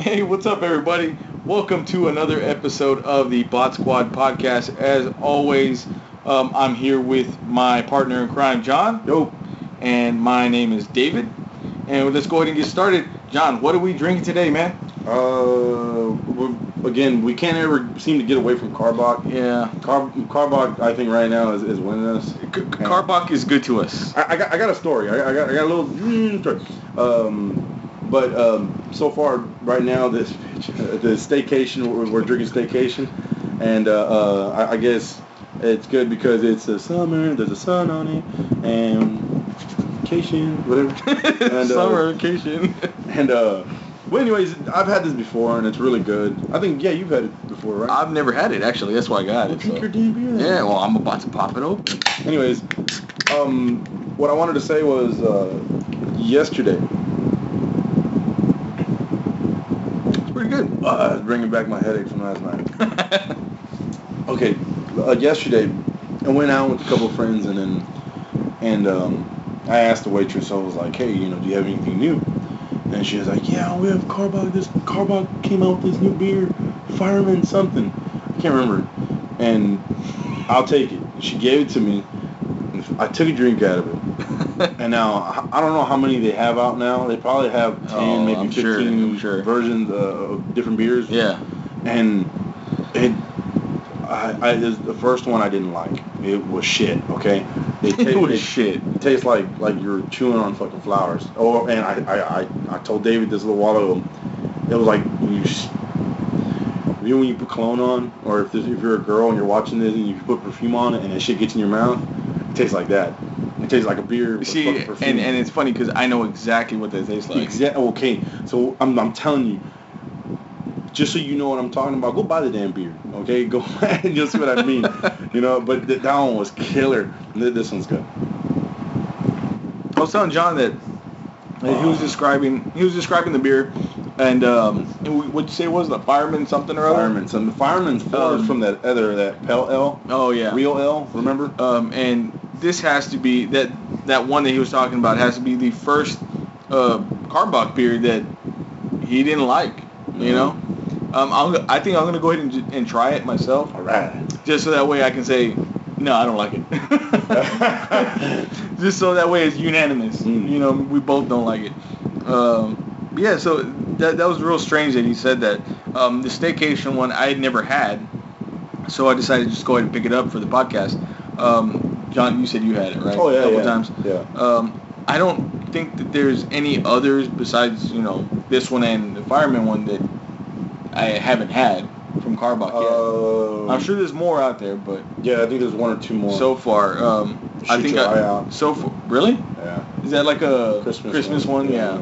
Hey, what's up, everybody? Welcome to another episode of the Bot Squad podcast. As always, I'm here with my partner in crime, John. Yo. And my name is David. And let's go ahead and get started. John, what are we drinking today, man? Again, we can't ever seem to get away from Karbach. Yeah. Karbach, I think right now is winning us. Karbach is good to us. I got a story. I got a little story. But so far, right now, the staycation, we're drinking staycation, and I guess it's good because it's the summer, there's a sun on it, and vacation, whatever. And, summer vacation. And, well, anyways, I've had this before, and it's really good. I think, yeah, you've had it before, right? I've never had it, actually. That's why I got it. Drink your damn beer. Yeah, well, I'm about to pop it open. Anyways, what I wanted to say was yesterday... Good. Bringing back my headache from last night. Okay, yesterday I went out with a couple of friends, and I asked the waitress. So I was like, "Hey, do you have anything new?" And she was like, "Yeah, we have Karbach. This Karbach came out with this new beer, Fireman something. I can't remember." And I'll take it. She gave it to me. I took a drink out of it. And now, I don't know how many they have out now. They probably have 10, maybe 15 versions of different beers. Yeah. And it was the first one I didn't like. It was shit, okay? It was shit. It tastes like you're chewing on fucking flowers. Oh, and I told David this a little while ago. It was like when you put cologne on, or if you're a girl and you're watching this and you put perfume on it and that shit gets in your mouth. It tastes like that. It tastes like a beer with fucking perfume. And it's funny because I know exactly what that tastes like. Okay, so I'm telling you, just so you know what I'm talking about, go buy the damn beer, okay? Go buy it, you'll see what I mean. But that one was killer. This one's good. I was telling John that he was describing the beer, and what you say was the Fireman something or other? Fireman something. The Fireman's forward from that other, that Pale L. Oh, yeah. Real L, remember? And this has to be, that one that he was talking about has to be the first Karbach beer that he didn't like, you know? I think I'm going to go ahead and try it myself. All right. Just so that way I can say, no, I don't like it. Just so that way it's unanimous. Mm. We both don't like it. Yeah, so that was real strange that he said that. The staycation one I had never had, so I decided to just go ahead and pick it up for the podcast. John, you said you had it, right? Oh, yeah, a couple times. Yeah. I don't think that there's any others besides, this one and the Fireman one that I haven't had from Karbach yet. I'm sure there's more out there, but... Yeah, I think there's one or two more. So far, I think... So far, really? Yeah. Is that like a Christmas one? Yeah.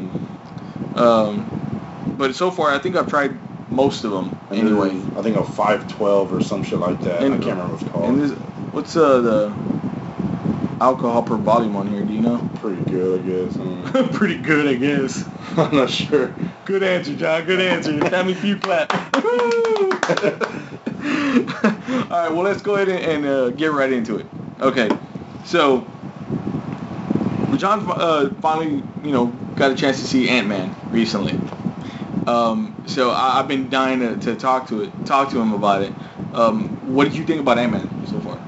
But so far, I think I've tried most of them anyway. I think a 512 or some shit like that. And, I can't remember what it's called. And what's the alcohol per volume on here? Do you know? Pretty good, I guess. Pretty good, I guess. I'm not sure. Good answer, John. Good answer. Time me if you clap. Woo! All right, well, let's go ahead and get right into it. Okay, so John finally, got a chance to see Ant-Man recently. So I've been dying to talk to him about it. What did you think about Ant-Man so far?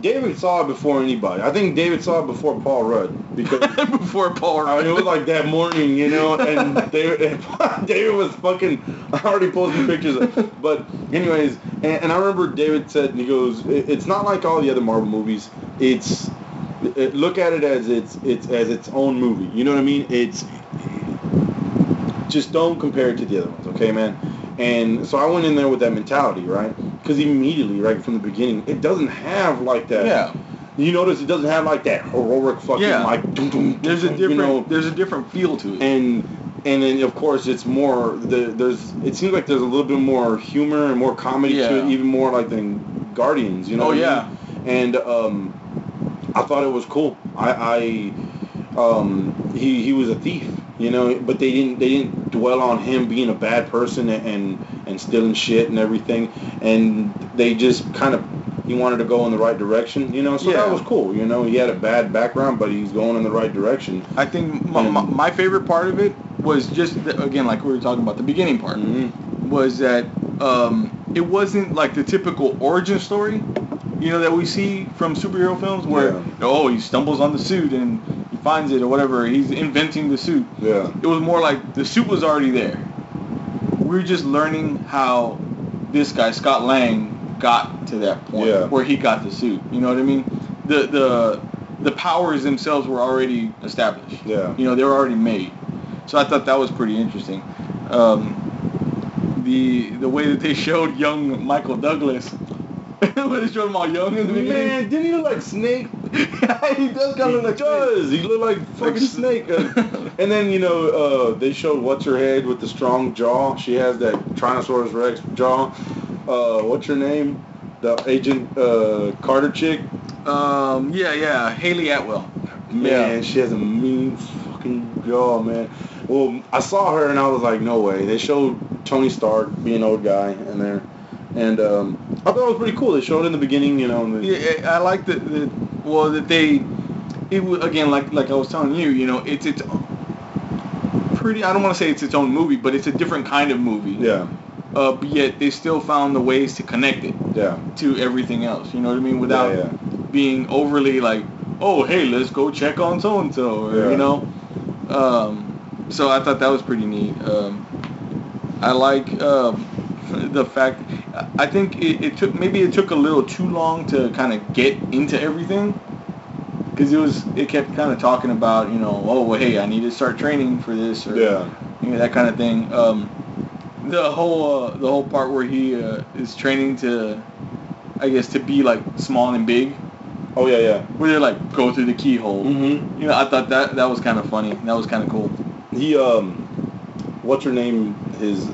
David saw it before anybody. I think David saw it before Paul Rudd. Because before Paul Rudd. It was like that morning, and David was fucking already posting pictures. But anyways, and I remember David said, and he goes, it's not like all the other Marvel movies. Look at it as its own movie. You know what I mean? It's just don't compare it to the other ones, okay, man? And so I went in there with that mentality, right? Because immediately, right from the beginning, it doesn't have like that. Yeah. You notice it doesn't have like that heroic fucking like. Doom, doom, doom, there's a different there's a different feel to it. And then of course it's more it seems like there's a little bit more humor and more comedy to it, even more like than Guardians. I mean? And I thought it was cool. He was a thief, but they didn't dwell on him being a bad person and stealing shit and everything, and they just kind of, he wanted to go in the right direction, so that was cool. He had a bad background, but he's going in the right direction. I think my favorite part of it was just, again, like we were talking about, the beginning part, was that it wasn't like the typical origin story, you know, that we see from superhero films where, oh, he stumbles on the suit and he finds it or whatever. He's inventing the suit. Yeah. It was more like the suit was already there. We're just learning how this guy, Scott Lang, got to that point where he got the suit. You know what I mean? The powers themselves were already established. Yeah. You know, they were already made. So I thought that was pretty interesting. The way that they showed young Michael Douglas. When they showed him all young in the beginning. Man, didn't he look like Snake? He does kind of look like Snake. He looked like fucking Snake. And then, you know, they showed What's-Her-Head with the strong jaw. She has that Tyrannosaurus Rex jaw. What's her name? The Agent Carter chick. Haley Atwell. Man, she has a mean fucking jaw, man. Well, I saw her and I was like, no way. They showed Tony Stark being an old guy in there. And I thought it was pretty cool. They showed it in the beginning, you know. I like that they, it was, again, like I was telling you, you know, it's pretty, I don't want to say it's its own movie, but it's a different kind of movie. Yeah. But yet they still found the ways to connect it to everything else, you know what I mean, without being overly like, oh, hey, let's go check on so-and-so, you know. So I thought that was pretty neat. I like the fact, I think it took a little too long to kind of get into everything, because it kept kind of talking about, you know, oh, well, hey, I need to start training for this, or you know, that kind of thing. The whole part where he is training to, I guess, to be like small and big. Oh yeah, yeah. Where they like go through the keyhole. Mm-hmm. You know, I thought that was kind of funny. That was kind of cool. He what's her name? His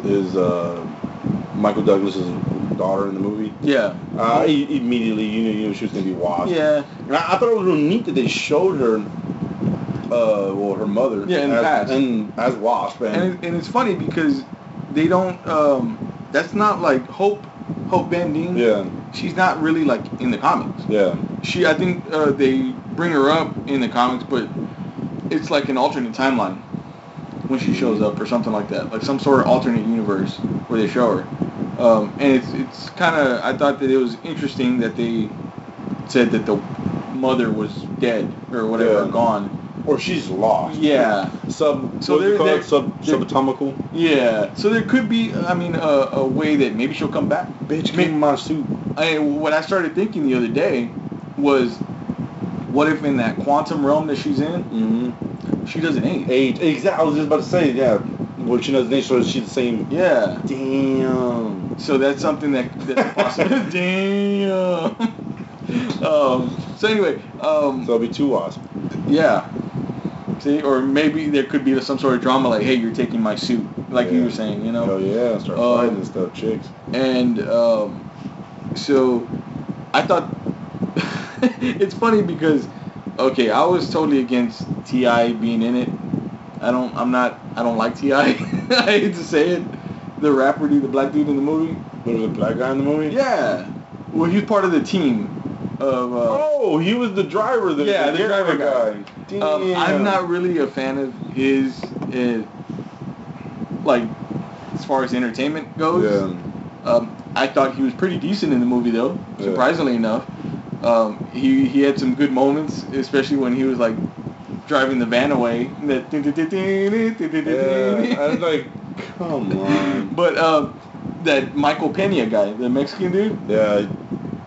Michael Douglas's daughter in the movie. Yeah. He immediately, you knew she was gonna be Wasp. Yeah. And I thought it was real neat that they showed her, her mother. Yeah, in the past. And as Wasp. And it's funny because they don't. That's not like Hope Van Dyne. Yeah. She's not really like in the comics. Yeah. I think they bring her up in the comics, but it's like an alternate timeline when she shows up or something like that, like some sort of alternate universe where they show her. And it's kind of, I thought that it was interesting that they said that the mother was dead or whatever, gone, or she's lost. Yeah. Subatomical. Yeah. So there could be, I mean, a way that maybe she'll come back. Bitch, give me my suit. What I started thinking the other day was, what if in that quantum realm that she's in, she doesn't age. Exactly. I was just about to say, Well, she doesn't age, so she's the same. Yeah. Damn. So that's something that's possible. Damn. So anyway. So it'll be two Wasps. Yeah. See, or maybe there could be some sort of drama, like, hey, you're taking my suit, like you were saying, you know. Oh yeah, start fighting and stuff, chicks. And so I thought it's funny because, okay, I was totally against T.I. being in it. I don't like T.I. I hate to say it. The rapper dude, the black dude in the movie. There was a black guy in the movie? Yeah. Well, he was part of the team of... he was the driver. The driver guy. Damn. I'm not really a fan of his, as far as entertainment goes. Yeah. I thought he was pretty decent in the movie, though, surprisingly enough. He had some good moments, especially when he was like driving the van away. I was like, come on. But that Michael Pena guy, the Mexican dude. Yeah.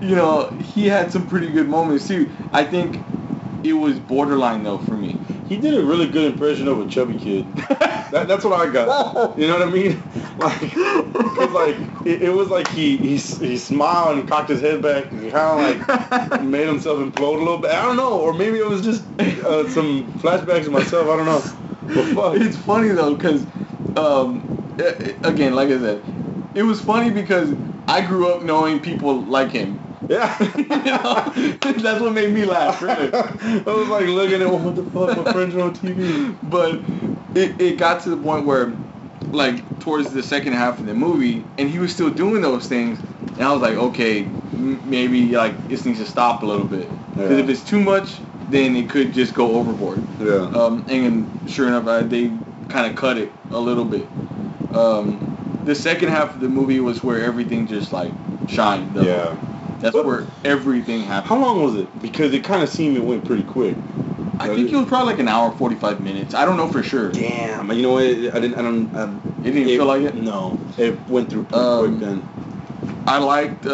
You know, he had some pretty good moments too. I think it was borderline though for me. He did a really good impression of a chubby kid. That's what I got. You know what I mean? It was like he smiled and cocked his head back and kind of like made himself implode a little bit. I don't know. Or maybe it was just some flashbacks of myself. I don't know. But fuck. It's funny though because, again, like I said, it was funny because I grew up knowing people like him. Yeah. You know, that's what made me laugh, really. I was like looking at what the fuck, my friends are on TV. But it got to the point where, like, towards the second half of the movie, and he was still doing those things, and I was like, okay, maybe, like, this needs to stop a little bit. Because if it's too much, then it could just go overboard. Yeah. And sure enough, they kind of cut it a little bit. The second half of the movie was where everything just like shined. Where everything happened. How long was it? Because it kind of seemed it went pretty quick. I think it was probably like an hour, 45 minutes. I don't know for sure. Damn. You know what? It didn't feel like it? No. It went through pretty quick then. I liked...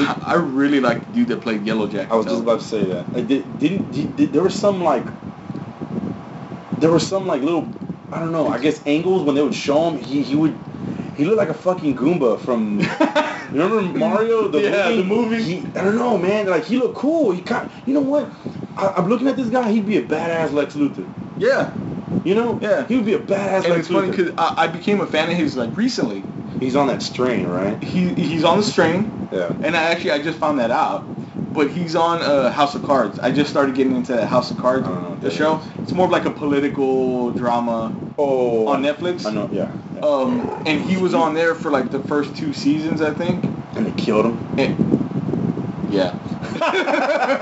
I really liked the dude that played Yellowjacket. I was just about to say that. There were some little... I don't know. I guess angles when they would show him, he looked like a fucking Goomba from... You remember Mario? The movie? I don't know, man. Like, he looked cool. He kind of, you know what? I'm looking at this guy. He'd be a badass Lex Luthor. Yeah. You know? Yeah. He would be a badass Lex Luthor. And it's funny because I became a fan of his, like, recently. He's on that strain, right? He's on the strain. Yeah. And I just found that out. But he's on House of Cards. I just started getting into House of Cards, the show. It's more of like a political drama on Netflix. I know, yeah. And he was on there for like the first 2 seasons, I think. And they killed him. Yeah. I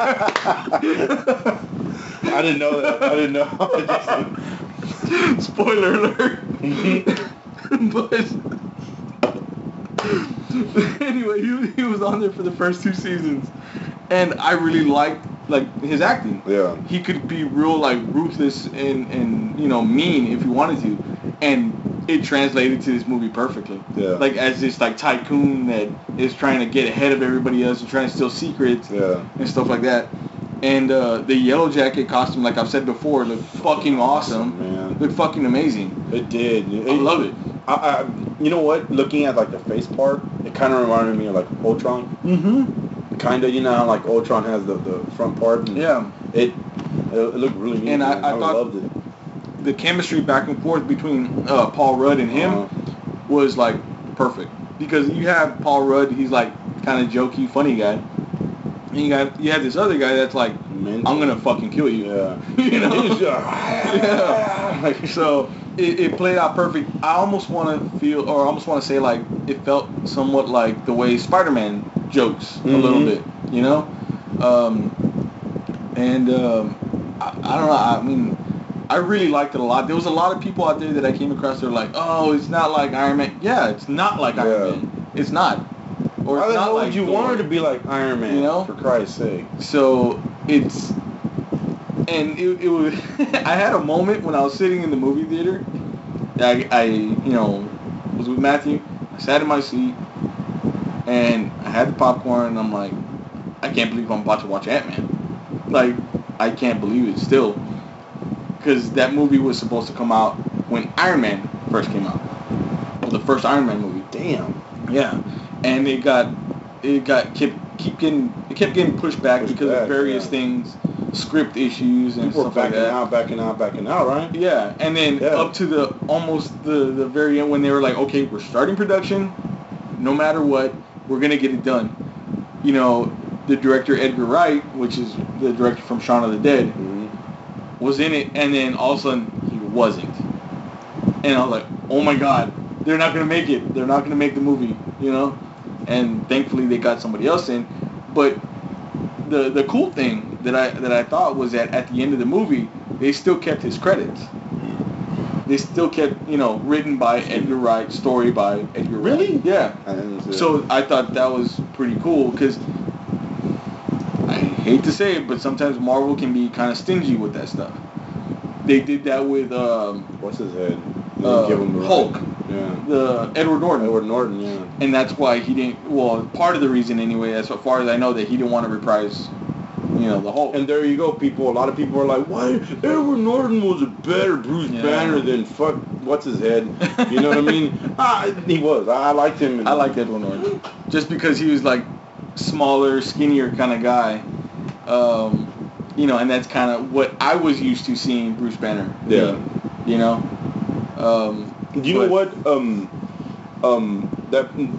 didn't know that. Spoiler alert. But anyway, he was on there for the first 2 seasons. And I really liked, like, his acting. Yeah. He could be real, like, ruthless and you know, mean if he wanted to. And it translated to this movie perfectly. Yeah. Like, as this, like, tycoon that is trying to get ahead of everybody else and trying to steal secrets and stuff like that. And the Yellowjacket costume, like I've said before, looked fucking awesome. Man. Looked fucking amazing. It did. I love it. I you know what? Looking at, like, the face part, it kind of reminded me of, like, Ultron. Mm-hmm. Kind of, you know, how like Ultron has the front part. And It looked really neat. And I thought loved it. The chemistry back and forth between Paul Rudd and him was like perfect, because you have Paul Rudd, he's like kind of jokey, funny guy, and you have this other guy that's like, mental. I'm gonna fucking kill you. Yeah, you know. So it played out perfect. I almost want to say like it felt somewhat like the way Spider-Man jokes a little bit, you know, I don't know. I mean, I really liked it a lot. There was a lot of people out there that I came across that were like, "Oh, it's not like Iron Man." Yeah, it's not like Iron Man. It's not. Or it's not like you wanted to be like Iron Man, you know? For Christ's sake. So it's, and it was. I had a moment when I was sitting in the movie theater. I you know was with Matthew. I sat in my seat. And I had the popcorn, and I'm like, I can't believe I'm about to watch Ant-Man. Like, I can't believe it still. Because that movie was supposed to come out when Iron Man first came out. Well, the first Iron Man movie. Damn. Yeah. And it kept getting pushed back because of various things, script issues and stuff like that. Backing out, right? Yeah. And then up to almost the very end when they were like, okay, we're starting production. No matter what. We're going to get it done. You know, the director Edgar Wright, which is the director from Shaun of the Dead, was in it, and then all of a sudden, he wasn't. And I was like, oh my God, they're not going to make it. They're not going to make the movie, you know? And thankfully, they got somebody else in. But the cool thing that I thought was that at the end of the movie, they still kept his credits. They still kept, you know, written by Edgar Wright, story by Edgar Wright. Really? Yeah. So I thought that was pretty cool, because I hate to say it, but sometimes Marvel can be kind of stingy with that stuff. They did that with... what's his head? Give him the Hulk. Right. Yeah. The Edward Norton. Yeah. And that's why he didn't... Well, part of the reason, anyway, as far as I know, that he didn't want to reprise... You know, the Hulk. And there you go, people. A lot of people are like, why? Edward Norton was a better Bruce Banner than fuck what's-his-head. You know what I mean? He was. I liked him. I liked Edward Norton. Just because he was, like, smaller, skinnier kind of guy. You know, and that's kind of what I was used to seeing Bruce Banner. Yeah. You know?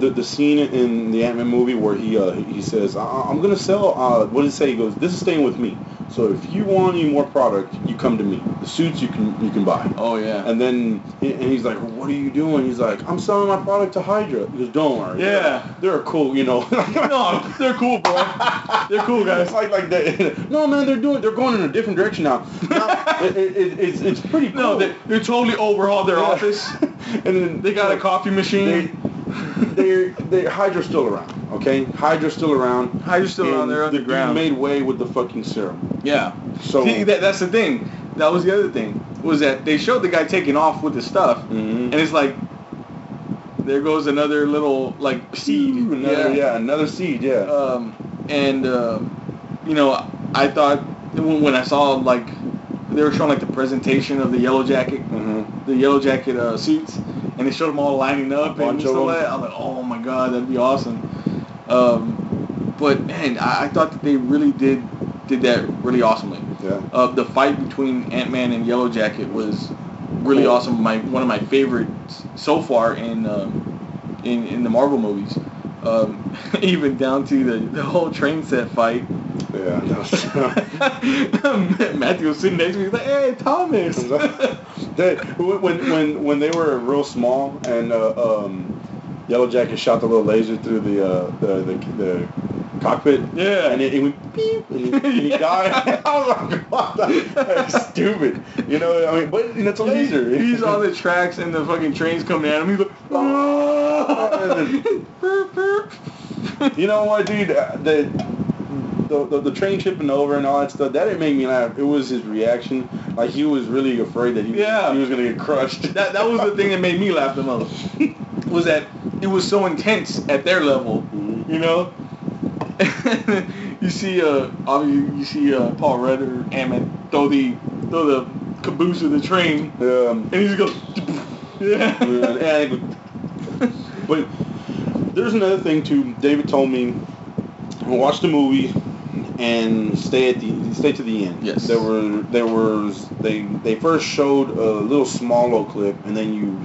The scene in the Ant-Man movie where he says, I'm going to sell, what did he say? He goes, this is staying with me. So if you want any more product, you come to me. The suits you can buy. Oh yeah. And then he's like, well, what are you doing? He's like, I'm selling my product to Hydra. He goes, don't worry. Yeah. They're cool, you know. No, they're cool, bro. They're cool guys. Like that. No man, they're going in a different direction now. It's pretty cool. No, they totally overhauled their office. And then they got a coffee machine. Hydra's still around, okay? Hydra's still around. Hydra's still around. They're underground. You made way with the fucking serum. Yeah. So see, that's the thing. That was the other thing, was that they showed the guy taking off with the stuff, mm-hmm. and it's like, there goes another little, like, seed. Ooh, another seed, yeah. You know, I thought, when I saw, like, they were showing, like, the presentation of the Yellowjacket, mm-hmm. the Yellowjacket suits, and they showed them all lining up and stuff like that. I'm like, oh my god, that'd be awesome. But man, I thought that they really did that really awesomely. Yeah. The fight between Ant-Man and Yellowjacket was really awesome. One of my favorites so far in the Marvel movies. Even down to the whole train set fight. Yeah. Matthew was sitting next to me. He's like, "Hey, Thomas." When they were real small and Yellowjacket shot the little laser through the cockpit. Yeah. And it went beep, and he died. I was like, "What? That's stupid." You know, I mean, but it's a laser. He's on the tracks and the fucking train's coming at him. He's like, "Oh!" You know what, dude? The train tripping over and all that stuff, that didn't make me laugh. It was his reaction. Like, he was really afraid that he was going to get crushed. That was the thing that made me laugh the most. Was that it was so intense at their level, mm-hmm. you know? You see, obviously, Paul Rudd or Ant-Man throw the caboose of the train, and he just goes, But there's another thing, too. David told me, watch the movie and stay to the end. Yes. They first showed a little small little clip, and then you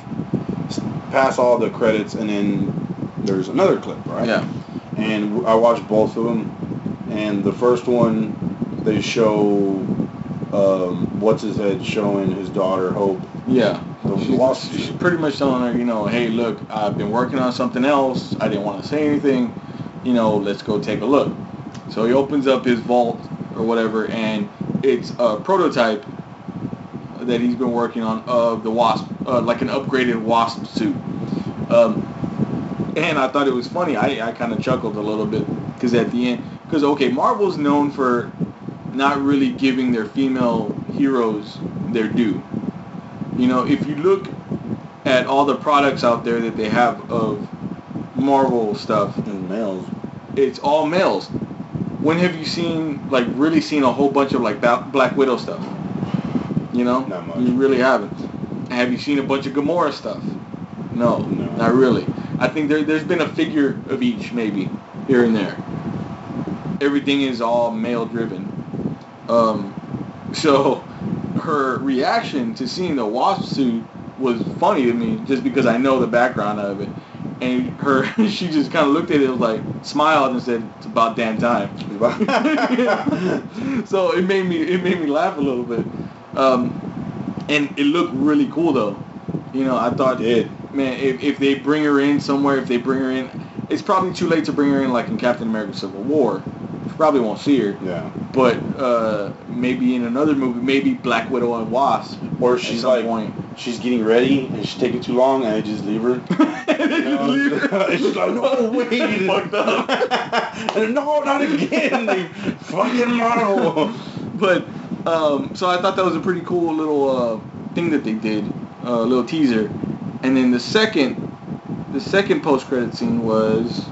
pass all the credits, and then there's another clip, right? Yeah. And I watched both of them, and the first one they show what's his head showing his daughter Hope. Yeah. She's pretty much telling her, you know, hey, look, I've been working on something else. I didn't want to say anything. You know, let's go take a look. So he opens up his vault or whatever, and it's a prototype that he's been working on of the Wasp, like an upgraded Wasp suit. And I thought it was funny. I kind of chuckled a little bit because at the end, because, okay, Marvel's known for not really giving their female heroes their due. You know, if you look at all the products out there that they have of Marvel stuff, and males, it's all males. When have you seen a whole bunch of like Black Widow stuff? You know, not much. You really haven't. Have you seen a bunch of Gamora stuff? No, not really. I think there's been a figure of each, maybe here and there. Everything is all male driven. So her reaction to seeing the Wasp suit was funny to me, just because I know the background of it. And she just kind of looked at it, was like, smiled, and said, "It's about damn time." So it made me laugh a little bit, and it looked really cool though. You know, I thought, man, if they bring her in somewhere, it's probably too late to bring her in like in Captain America: Civil War. You probably won't see her. Yeah. But maybe in another movie, maybe Black Widow and Wasp, or she's like, she's getting ready and she's taking too long, and I just leave her. And she's like, no, wait, you fucked up. And no, not again. They fucking Marvel. But so I thought that was a pretty cool little thing that they did, a little teaser. And then the second post credit scene was,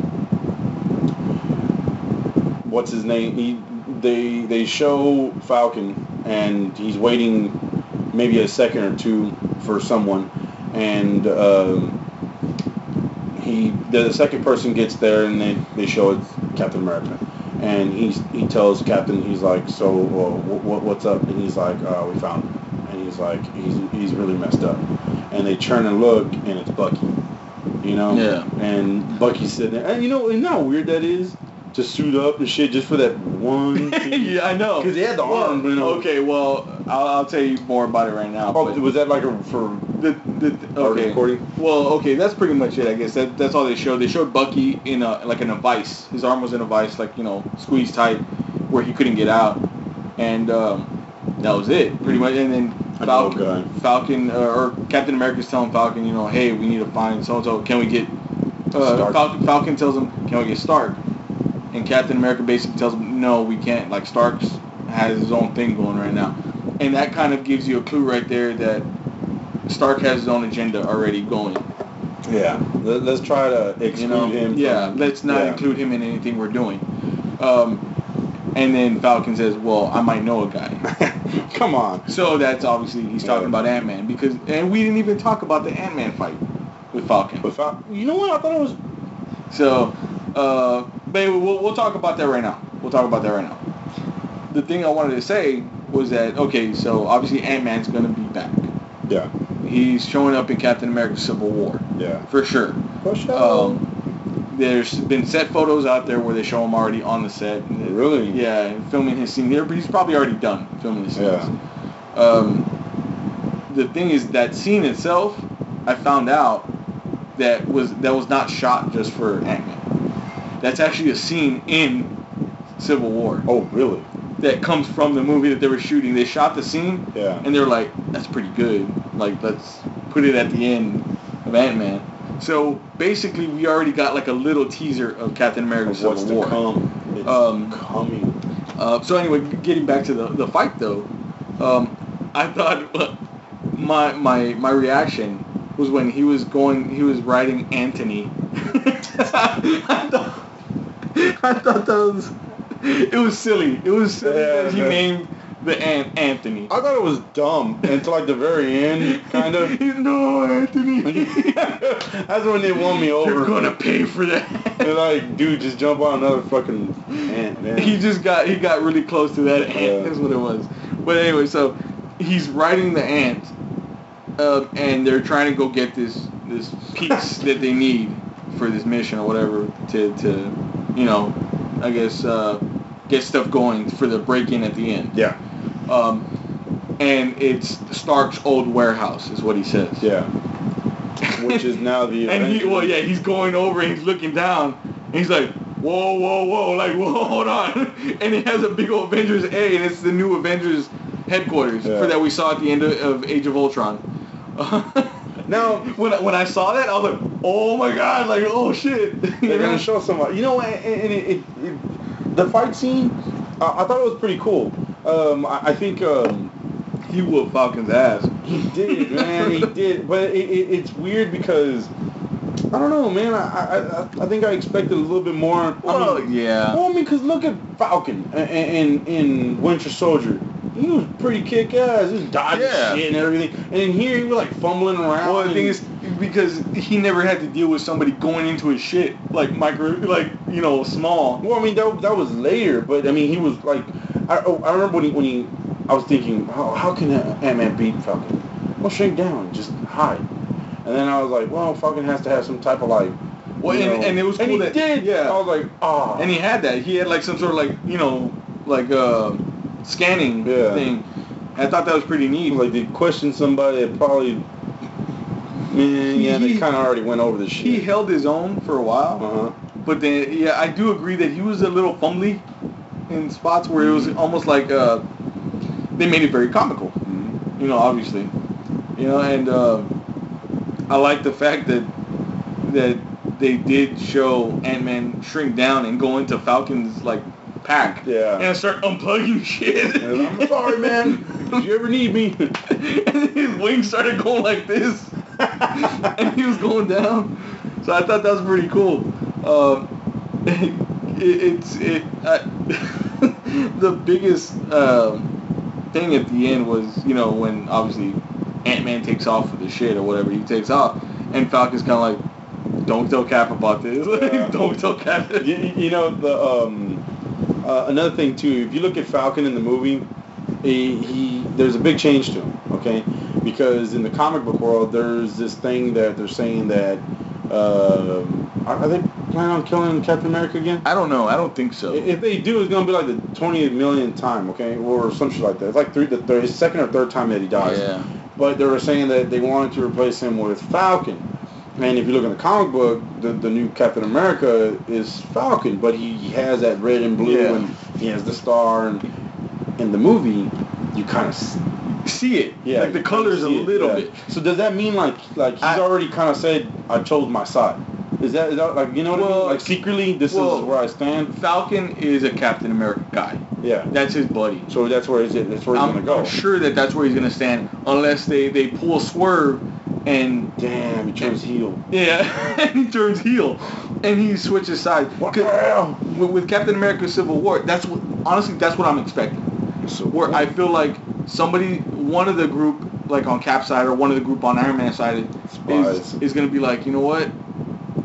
what's his name? They show Falcon, and he's waiting maybe a second or two for someone, and the second person gets there, and they show it's Captain America, and he tells Captain, he's like, so what's up? And he's like, we found him. And he's like, he's really messed up. And they turn and look, and it's Bucky, you know? Yeah. And Bucky's sitting there, and you know, isn't that weird that is? to suit up and shit just for that one thing? Yeah, I know. Because they had the arm. You know. Okay, well, I'll tell you more about it right now. Oh, was that like a, for the okay. recording? Well, okay, that's pretty much it, I guess. That's all they showed. They showed Bucky in a vice. His arm was in a vice, like, you know, squeezed tight where he couldn't get out. And that was it, pretty much. And then Falcon, or Captain America's telling Falcon, you know, hey, we need to find so-and-so. Can we get... Falcon tells him, can we get Stark? And Captain America basically tells him, no, we can't. Like, Stark has his own thing going right now. And that kind of gives you a clue right there that Stark has his own agenda already going. Yeah. Let's try to exclude him. Yeah, let's not include him in anything we're doing. And then Falcon says, well, I might know a guy. Come on. So that's obviously, he's talking about Ant-Man. And we didn't even talk about the Ant-Man fight. With Falcon. You know what? I thought it was... So, baby, we'll talk about that right now. The thing I wanted to say was that, okay, so obviously Ant-Man's going to be back. Yeah. He's showing up in Captain America's Civil War. Yeah. For sure. For sure. There's been set photos out there where they show him already on the set. Really? Yeah, filming his scene there, but he's probably already done filming his scene. Yeah. The thing is, that scene itself, I found out, that was not shot just for Ant-Man. That's actually a scene in Civil War. Oh, really? That comes from the movie that they were shooting. They shot the scene, and they were like, that's pretty good. Like, let's put it at the end of Ant-Man. So, basically, we already got, like, a little teaser of Captain America's Civil War. What's to come? It's coming. So, anyway, getting back to the fight, though, I thought my reaction... was when he was riding Anthony. I thought that was... It was silly. That he named the ant Anthony. I thought it was dumb until like the very end, kind of. No, Anthony. That's when they won me over. You're gonna pay for that. They're like, dude, just jump on another fucking ant, man. He got really close to that ant. That's what it was. But anyway, so he's riding the ant. And they're trying to go get this piece that they need for this mission or whatever to you know, I guess, get stuff going for the break-in at the end. Yeah. And it's Stark's old warehouse is what he says. Yeah. Which is now the Avengers. And he's going over and he's looking down and he's like, whoa, whoa, whoa, like, whoa, hold on. And it has a big old Avengers A, and it's the new Avengers headquarters for that we saw at the end of Age of Ultron. Now, when I saw that, I was like, "Oh my god!" Like, "Oh shit!" They're gonna show somebody. You know, and it the fight scene, I thought it was pretty cool. I think he whooped Falcon's ass. He did, man. He did. But it's weird because I don't know, man. I think I expected a little bit more. Well, because look at Falcon in Winter Soldier. He was pretty kick-ass. He was dodging shit and everything. And then here, he was, like, fumbling around. Well, the thing is, because he never had to deal with somebody going into his shit, like, Small. Well, I mean, that was later, but, I mean, he was, like... I remember when he I was thinking, how can Ant-Man beat Falcon? Well, shake down. Just hide. And then I was like, well, Falcon has to have some type of, like... Well, and it was cool that... he did. Yeah. I was like, ah. Oh. And he had that. He had, like, some sort of, like, you know, like, scanning thing. I thought that was pretty neat. Like, they questioned somebody that probably... they kind of already went over the shit. He held his own for a while. But then, I do agree that he was a little fumbly in spots where it was almost like... they made it very comical. You know, obviously. You know, and I like the fact that they did show Ant-Man shrink down and go into Falcon's, like, pack. Yeah. And I start unplugging shit. And I'm sorry, man. Did you ever need me? And his wings started going like this. And he was going down. So I thought that was pretty cool. The biggest thing at the end was, you know, when obviously Ant-Man takes off with the shit or whatever. He takes off. And Falcon's kind of like, don't tell Cap about this. Don't tell Cap. You know, the... another thing too, if you look at Falcon in the movie, he there's a big change to him, okay? Because in the comic book world, there's this thing that they're saying that I think plan on killing Captain America again? I don't know. I don't think so. If they do, it's going to be like the 20th millionth time, okay? Or some shit like that. It's like his second or third time that he dies. Yeah. But they were saying that they wanted to replace him with Falcon. And if you look in the comic book, the new Captain America is Falcon, but he has that red and blue, yeah, and he has the star. And in the movie, you kind of see it. Yeah, like the colors a little bit. So does that mean like he's already kind of said, I chose my side? Is that like, you know what I mean? Like secretly, this is where I stand. Falcon is a Captain America guy. Yeah, that's his buddy. So that's where that's where he's gonna go. I'm sure that's where he's gonna stand, unless they pull a swerve. And damn, he turns heel. Yeah, and he turns heel, and he switches sides. Wow. With Captain America: Civil War, that's what I'm expecting. So where I feel like one of the group, like on Cap's side, or one of the group on Iron Man's side, is gonna be like, you know what,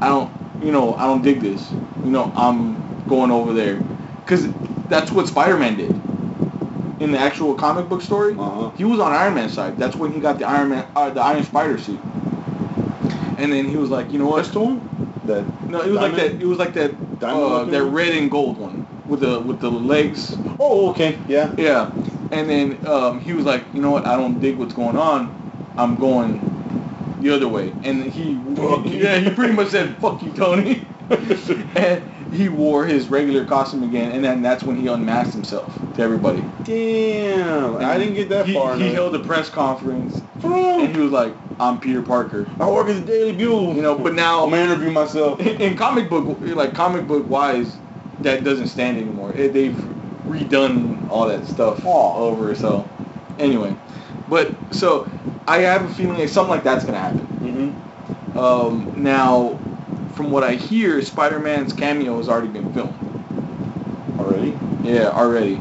I don't dig this. You know, I'm going over there, because that's what Spider-Man did. In the actual comic book story, he was on Iron Man's side. That's when he got the the Iron Spider suit. And then he was like, you know what? It was like that red and gold one with the legs. Oh, okay, yeah, yeah. And then he was like, you know what? I don't dig what's going on. I'm going the other way. And he pretty much said, "Fuck you, Tony." And he wore his regular costume again, and then that's when he unmasked himself to everybody. Damn, and I didn't get that far. He held a press conference, and he was like, "I'm Peter Parker. I work at the Daily Bugle, you know." But now I'm gonna interview myself. In comic book wise, that doesn't stand anymore. They've redone all that stuff all over. So anyway, so I have a feeling like something like that's gonna happen. Mm-hmm. Now, from what I hear, Spider-Man's cameo has already been filmed. Already? Yeah, already.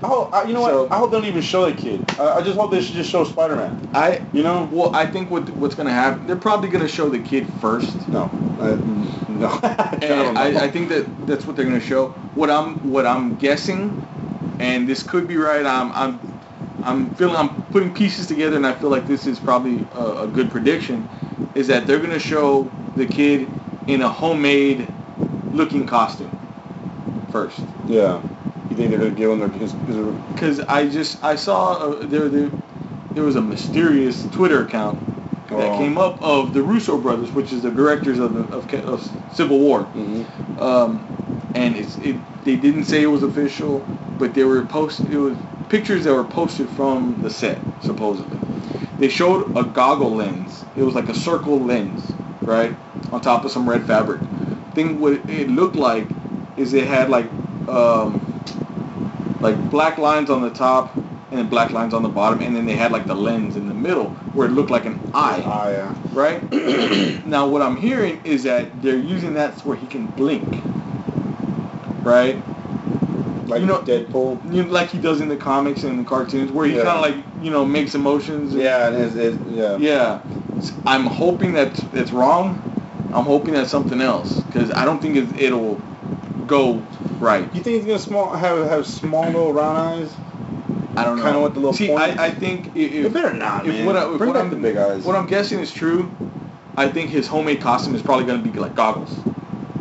I hope they don't even show that kid. I just hope they should just show Spider-Man. I think what's going to happen, they're probably going to show the kid first. No. I think that's what they're going to show. What I'm guessing, and this could be right. I'm putting pieces together, and I feel like this is probably a good prediction. Is that they're going to show the kid in a homemade looking costume first. Yeah. You think they're going to give him their... Because I saw there was a mysterious Twitter account that came up of the Russo brothers, which is the directors of Civil War. Mm-hmm. And they didn't say it was official, but it was pictures that were posted from the set, supposedly. They showed a goggle lens. It was like a circle lens, right, on top of some red fabric. What it looked like is it had like black lines on the top and then black lines on the bottom, and then they had like the lens in the middle where it looked like an eye. Oh, yeah. Right? Now what I'm hearing is that they're using that where he can blink. Right? Like, you know, Deadpool? Like he does in the comics and the cartoons where he kind of makes emotions. Yeah, yeah. Yeah. I'm hoping that it's wrong. I'm hoping that's something else, because I don't think it'll go right. You think he's gonna have small little round eyes? I don't know. Kind of with the little. See, I think it better not. Man. Bring back the big eyes. What I'm guessing is true. I think his homemade costume is probably gonna be like goggles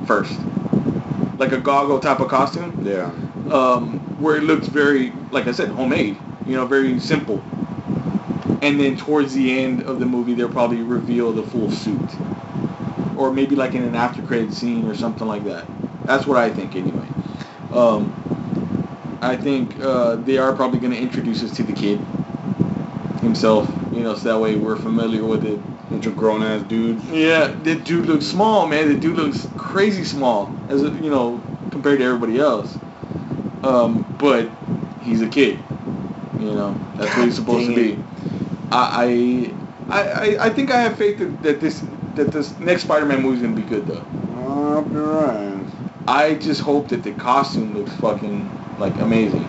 first, like a goggle type of costume. Yeah. Where it looks very, like I said, homemade. You know, very simple. And then towards the end of the movie, they'll probably reveal the full suit. Or maybe like in an after-credit scene or something like that. That's what I think anyway. I think they are probably going to introduce us to the kid himself. You know, so that way we're familiar with it. Bunch of grown-ass dudes. Yeah, the dude looks small, man. The dude looks crazy small, as compared to everybody else. But he's a kid. You know, that's what he's supposed to be. I think I have faith that this next Spider-Man movie is gonna be good though. Alright. I just hope that the costume looks fucking like amazing.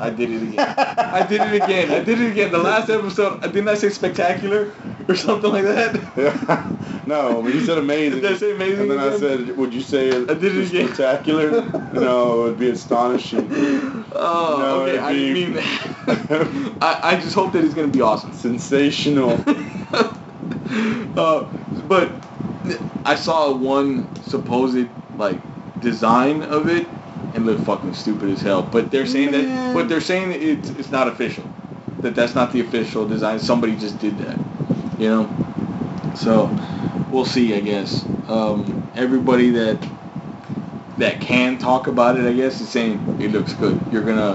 I did it again. The last episode, didn't I say spectacular or something like that? Yeah. No, but you said amazing. Did I say amazing? And then again? I said, would you say spectacular? No, it would be astonishing. Oh, no, okay. I didn't mean that. I just hope that it's going to be awesome. Sensational. But I saw one supposed like design of it and looked fucking stupid as hell. But they're saying that, but they're saying it's not official. That's not the official design. Somebody just did that, you know. So we'll see, I guess. Everybody that can talk about it, I guess, is saying it looks good. You're gonna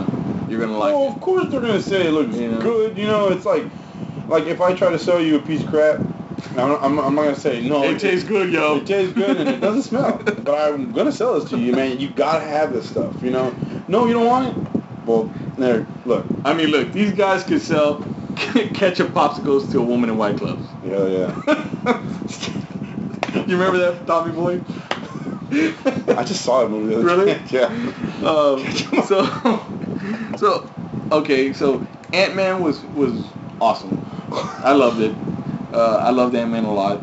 like. Well, of course they're gonna say it looks good. You know, it's like if I try to sell you a piece of crap, I'm not gonna say no. It tastes good, yo. It tastes good and it doesn't smell. But I'm gonna sell this to you, man. You gotta have this stuff, you know. No, you don't want it. Well, there. Look. I mean, look. These guys could sell ketchup popsicles to a woman in white gloves. Hell yeah. You remember that Tommy Boy? I just saw that movie. Really? Yeah. So Ant-Man was awesome. I loved it. I loved Ant-Man a lot.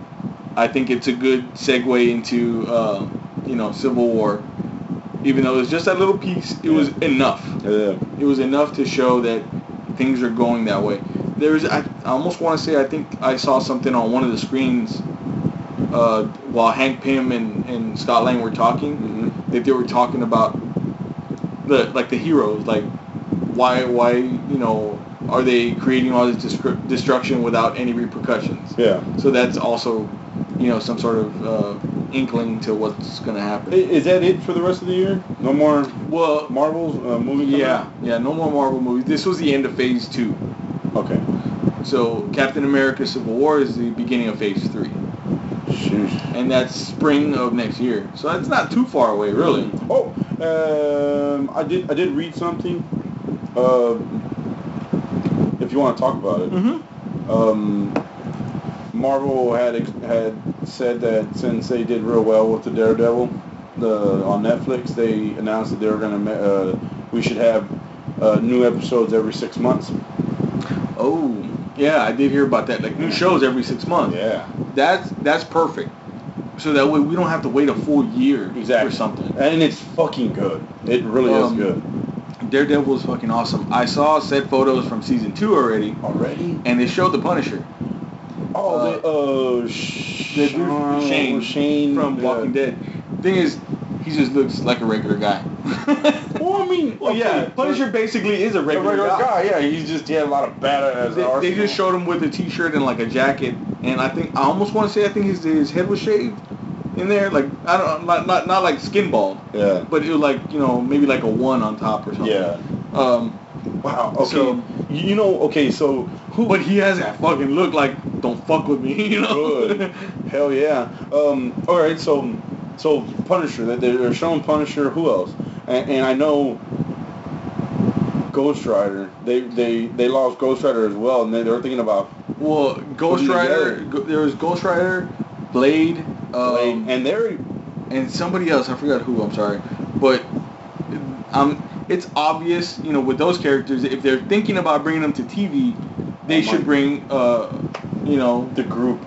I think it's a good segue into Civil War. Even though it was just that little piece, it was enough. Yeah. It was enough to show that things are going that way. I almost want to say I think I saw something on one of the screens while Hank Pym and Scott Lang were talking, that they were talking about the heroes, like why are they creating all this destruction without any repercussions? Yeah. So that's also some sort of inkling to what's going to happen. Is that it for the rest of the year? No more Marvel movies? Yeah, no more Marvel movies. This was the end of Phase 2. Okay. So Captain America Civil War is the beginning of Phase 3. Sheesh. And that's spring of next year. So that's not too far away, really. Oh, I did read something. If you want to talk about it. Mm-hmm. Marvel had said that since they did real well with the Daredevil on Netflix, they announced that they were gonna we should have new episodes every 6 months. Oh yeah, I did hear about that. Like new shows every 6 months. Yeah, that's perfect. So that way we don't have to wait a full year for something. And it's fucking good. It really is good. Daredevil is fucking awesome. I saw set photos from season 2 already. And they showed the Punisher. Shane from Walking Dead. Thing is, he just looks like a regular guy. Well, I mean, Punisher basically is a regular guy. Yeah, he had a lot of badass. They just showed him with a t-shirt and like a jacket, and I think his head was shaved in there. Like I don't not like skin bald. Yeah. But it was like maybe like a 1 on top or something. Yeah. Wow. Okay. So, okay. So who? But he has that fucking look like. Don't fuck with me, Good. Hell yeah. All right, so Punisher. They're showing Punisher. Who else? And I know Ghost Rider. They lost Ghost Rider as well, and they're thinking about. Well, Ghost Rider. There was Ghost Rider, Blade, and somebody else. I forgot who. I'm sorry, but it's obvious, with those characters, if they're thinking about bringing them to TV, they should bring. The group.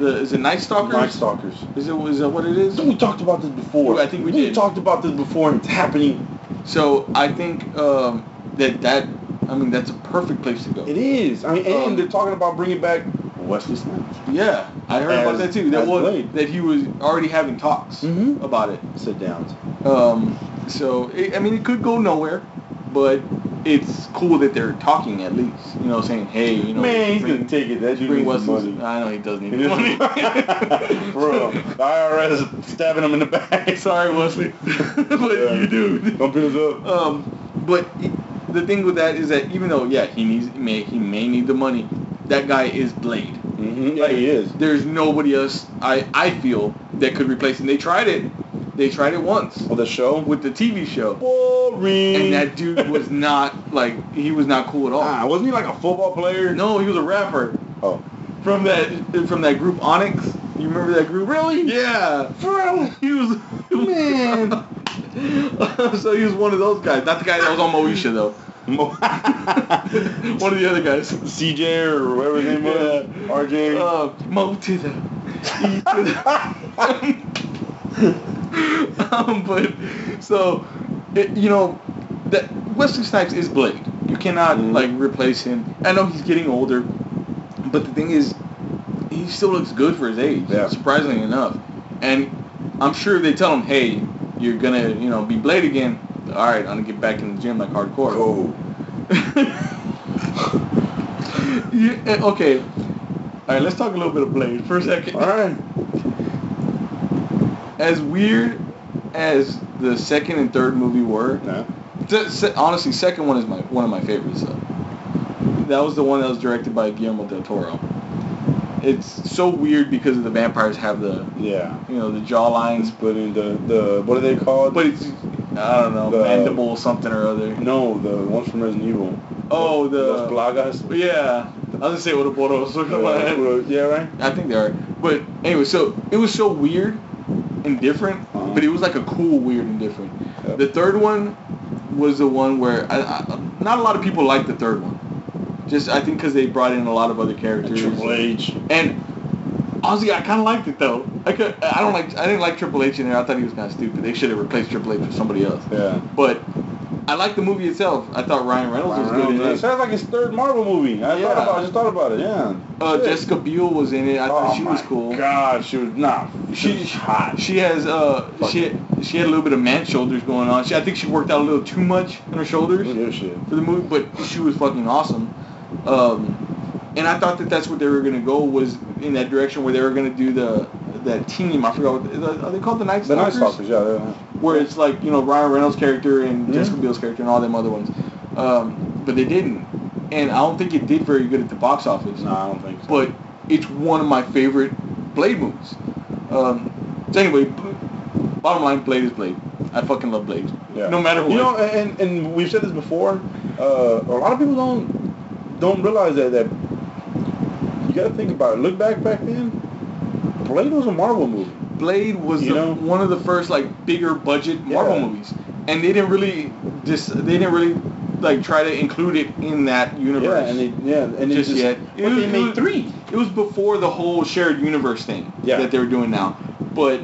Is it Night Stalkers? Night Stalkers. Is that what it is? We talked about this before. I think we did. We talked about this before, and it's happening. So I think that's a perfect place to go. It is. I mean, and they're talking about bringing back Wesley Snipes. Yeah, I heard about that too. That he was already having talks about it. Sit downs. It could go nowhere, but. It's cool that they're talking at least, saying, hey, Man, he's going to take it. That dude needs money. I know he does need money. Bro, the IRS is stabbing him in the back. Sorry, Wesley. But you do. Don't put us up. But the thing with that is that even though, he may need the money, that guy is Blade. Mm-hmm. Yeah, he is. There's nobody else, I feel, that could replace him. They tried it once. Oh, the show? With the TV show. Boring. And that dude was not, he was not cool at all. Nah, wasn't he like a football player? No, he was a rapper. Oh. From that group Onyx. You remember that group? Really? Yeah. Bro. Man. So he was one of those guys. Not the guy that was on Moesha, though. One of the other guys. CJ or whatever his name was. RJ. Mo to the. E to the. That Wesley Snipes is Blade. You cannot replace him. I know he's getting older, but the thing is, he still looks good for his age, surprisingly enough. And I'm sure if they tell him, hey, you're gonna, you know, be Blade again, all right, I'm gonna get back in the gym like hardcore. Oh. Yeah, okay. All right, let's talk a little bit of Blade for a second. All right. As weird as the second and third movie were, honestly, second one is one of my favorites. Though. That was the one that was directed by Guillermo del Toro. It's so weird because the vampires have the you know, the jaw lines, but in the what are they called? But it's, I don't know, mandible something or other. No, the ones from Resident Evil. Oh, Los Plagas. Yeah, I was gonna say Ouroboros. Yeah, right. I think they are. But anyway, so it was so weird and different, but it was like a cool weird and different. Yep. The third one was the one where I not a lot of people liked the third one. Just, I think because they brought in a lot of other characters. And Triple H. And honestly, I kind of liked it though. I didn't like Triple H in there. I thought he was kind of stupid. They should have replaced Triple H with somebody else. Yeah. But I liked the movie itself. I thought Ryan Reynolds was good in it. It sounds like his third Marvel movie. I just thought about it. Yeah. Jessica Biel was in it. I thought she was cool. God, she was She's hot. She has she had a little bit of man shoulders going on. I think she worked out a little too much in her shoulders for the movie, but she was fucking awesome. And I thought that's what they were going to go, was in that direction where they were going to do that team. I forgot are they called the Night Stalkers? The Night Stalkers, yeah. Where it's like, you know, Ryan Reynolds' character and Jessica Biel's character and all them other ones. But they didn't. And I don't think it did very good at the box office. No, I don't think so. But it's one of my favorite Blade movies. So anyway, bottom line, Blade is Blade. I fucking love Blade. Yeah. No matter who. You know, and we've said this before, a lot of people don't realize that you gotta think about it. Look back then, Blade was a Marvel movie. Blade was one of the first like bigger budget Marvel movies, and they didn't really like try to include it in that universe. They made three. It was before the whole shared universe thing that they were doing now, but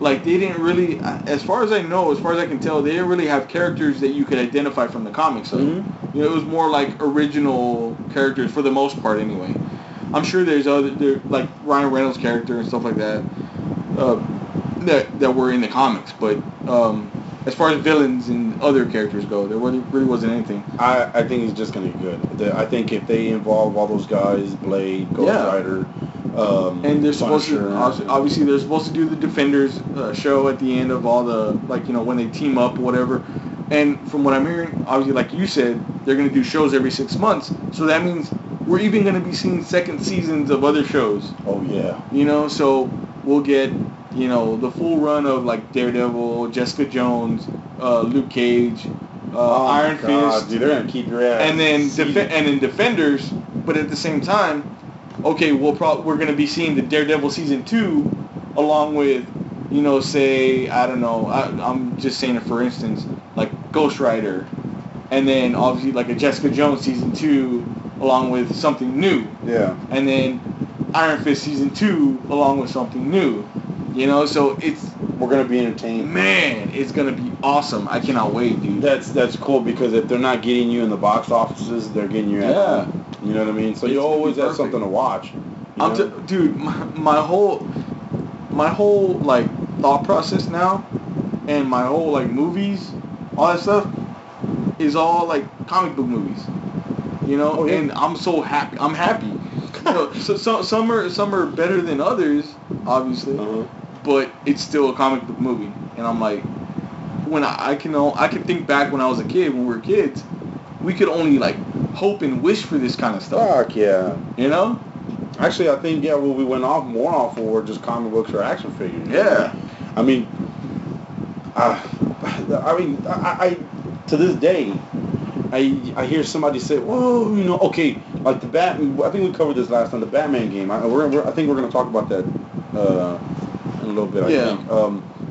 like they didn't really, as far as I know, as far as I can tell, they didn't really have characters that you could identify from the comics. You know, it was more like original characters for the most part, anyway. I'm sure there's other like Ryan Reynolds' character and stuff like that that were in the comics, but as far as villains and other characters go, there really wasn't anything. I think it's just gonna be good. I think if they involve all those guys, Blade, Ghost Rider, and they're supposed to obviously they're supposed to do the Defenders show at the end of all the, like, you know, when they team up or whatever. And from what I'm hearing, obviously, like you said, they're going to do shows every 6 months. So that means we're even going to be seeing second seasons of other shows. Oh, yeah. You know, so we'll get, you know, the full run of, like, Daredevil, Jessica Jones, Luke Cage, Iron Fist. Dude, they're going to keep your ass. And then Defenders, but at the same time, okay, we're going to be seeing the Daredevil Season 2 along with, you know, say, I don't know, I'm just saying it for instance, like Ghost Rider, and then obviously like a Jessica Jones Season 2 along with something new. Yeah. And then Iron Fist Season 2 along with something new. You know, so we're going to be entertained. Man, it's going to be awesome. I cannot wait, dude. That's cool, because if they're not getting you in the box offices, they're getting you at them. You know what I mean? So you always have something to watch. Dude, my whole like thought process now, and my whole like movies, all that stuff, is all like comic book movies, you know. Oh, yeah. And I'm so happy. I'm happy. You know, so some are better than others, obviously, but it's still a comic book movie. And I'm like, when I can think back when I was a kid, when we were kids, we could only like hope and wish for this kind of stuff. Fuck yeah. You know. Actually, I think, what we went off for just comic books or action figures. Yeah. I mean, to this day, I hear somebody say, well, you know, okay, like the Batman, I think we covered this last time, the Batman game. I think we're going to talk about that in a little bit, I think.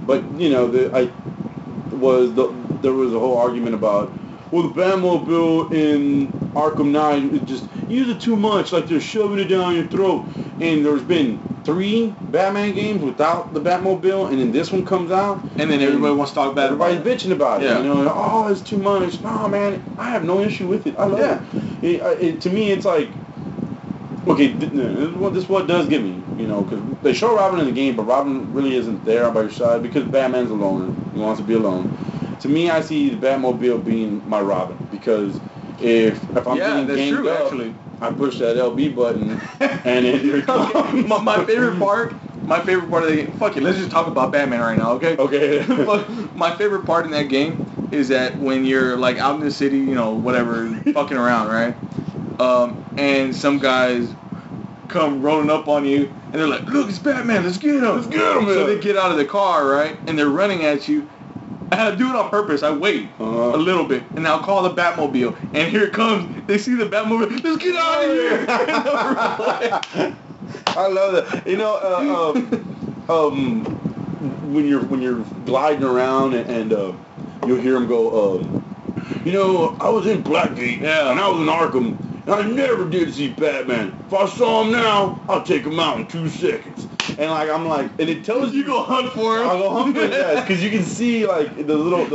But, you know, there was a whole argument about, well, the Batmobile in Arkham 9, it just use it too much, like they're shoving it down your throat. And there's been 3 Batman games without the Batmobile, and then this one comes out, and then everybody wants to talk about it. Everybody's bitching about it. You know, it's too much. No, man, I have no issue with it. I love it. To me, it's like, Okay, this is what does get me, you know, because they show Robin in the game, but Robin really isn't there on your side because Batman's alone. He wants to be alone. To me, I see the Batmobile being my Robin because if I'm getting gamed up, actually, I push that LB button and then here it comes. Okay. My favorite part of the game. Fuck it, let's just talk about Batman right now, okay? Okay. My favorite part in that game is that when you're like out in the city, you know, whatever, fucking around, right? And some guys come rolling up on you, and they're like, "Look, it's Batman! Let's get him! Let's get him!" So they get out of the car, right? And they're running at you. I do it on purpose. I wait a little bit, and I'll call the Batmobile. And here it comes. They see the Batmobile. Let's get out of here! I love that. You know, when you're gliding around, and you'll hear them go, "You know, I was in Blackgate, and I was in Arkham. I never did see Batman. If I saw him now, I'll take him out in 2 seconds." And like I'm like, and it tells you go hunt for him. I go hunt for him, yeah, because you can see like the what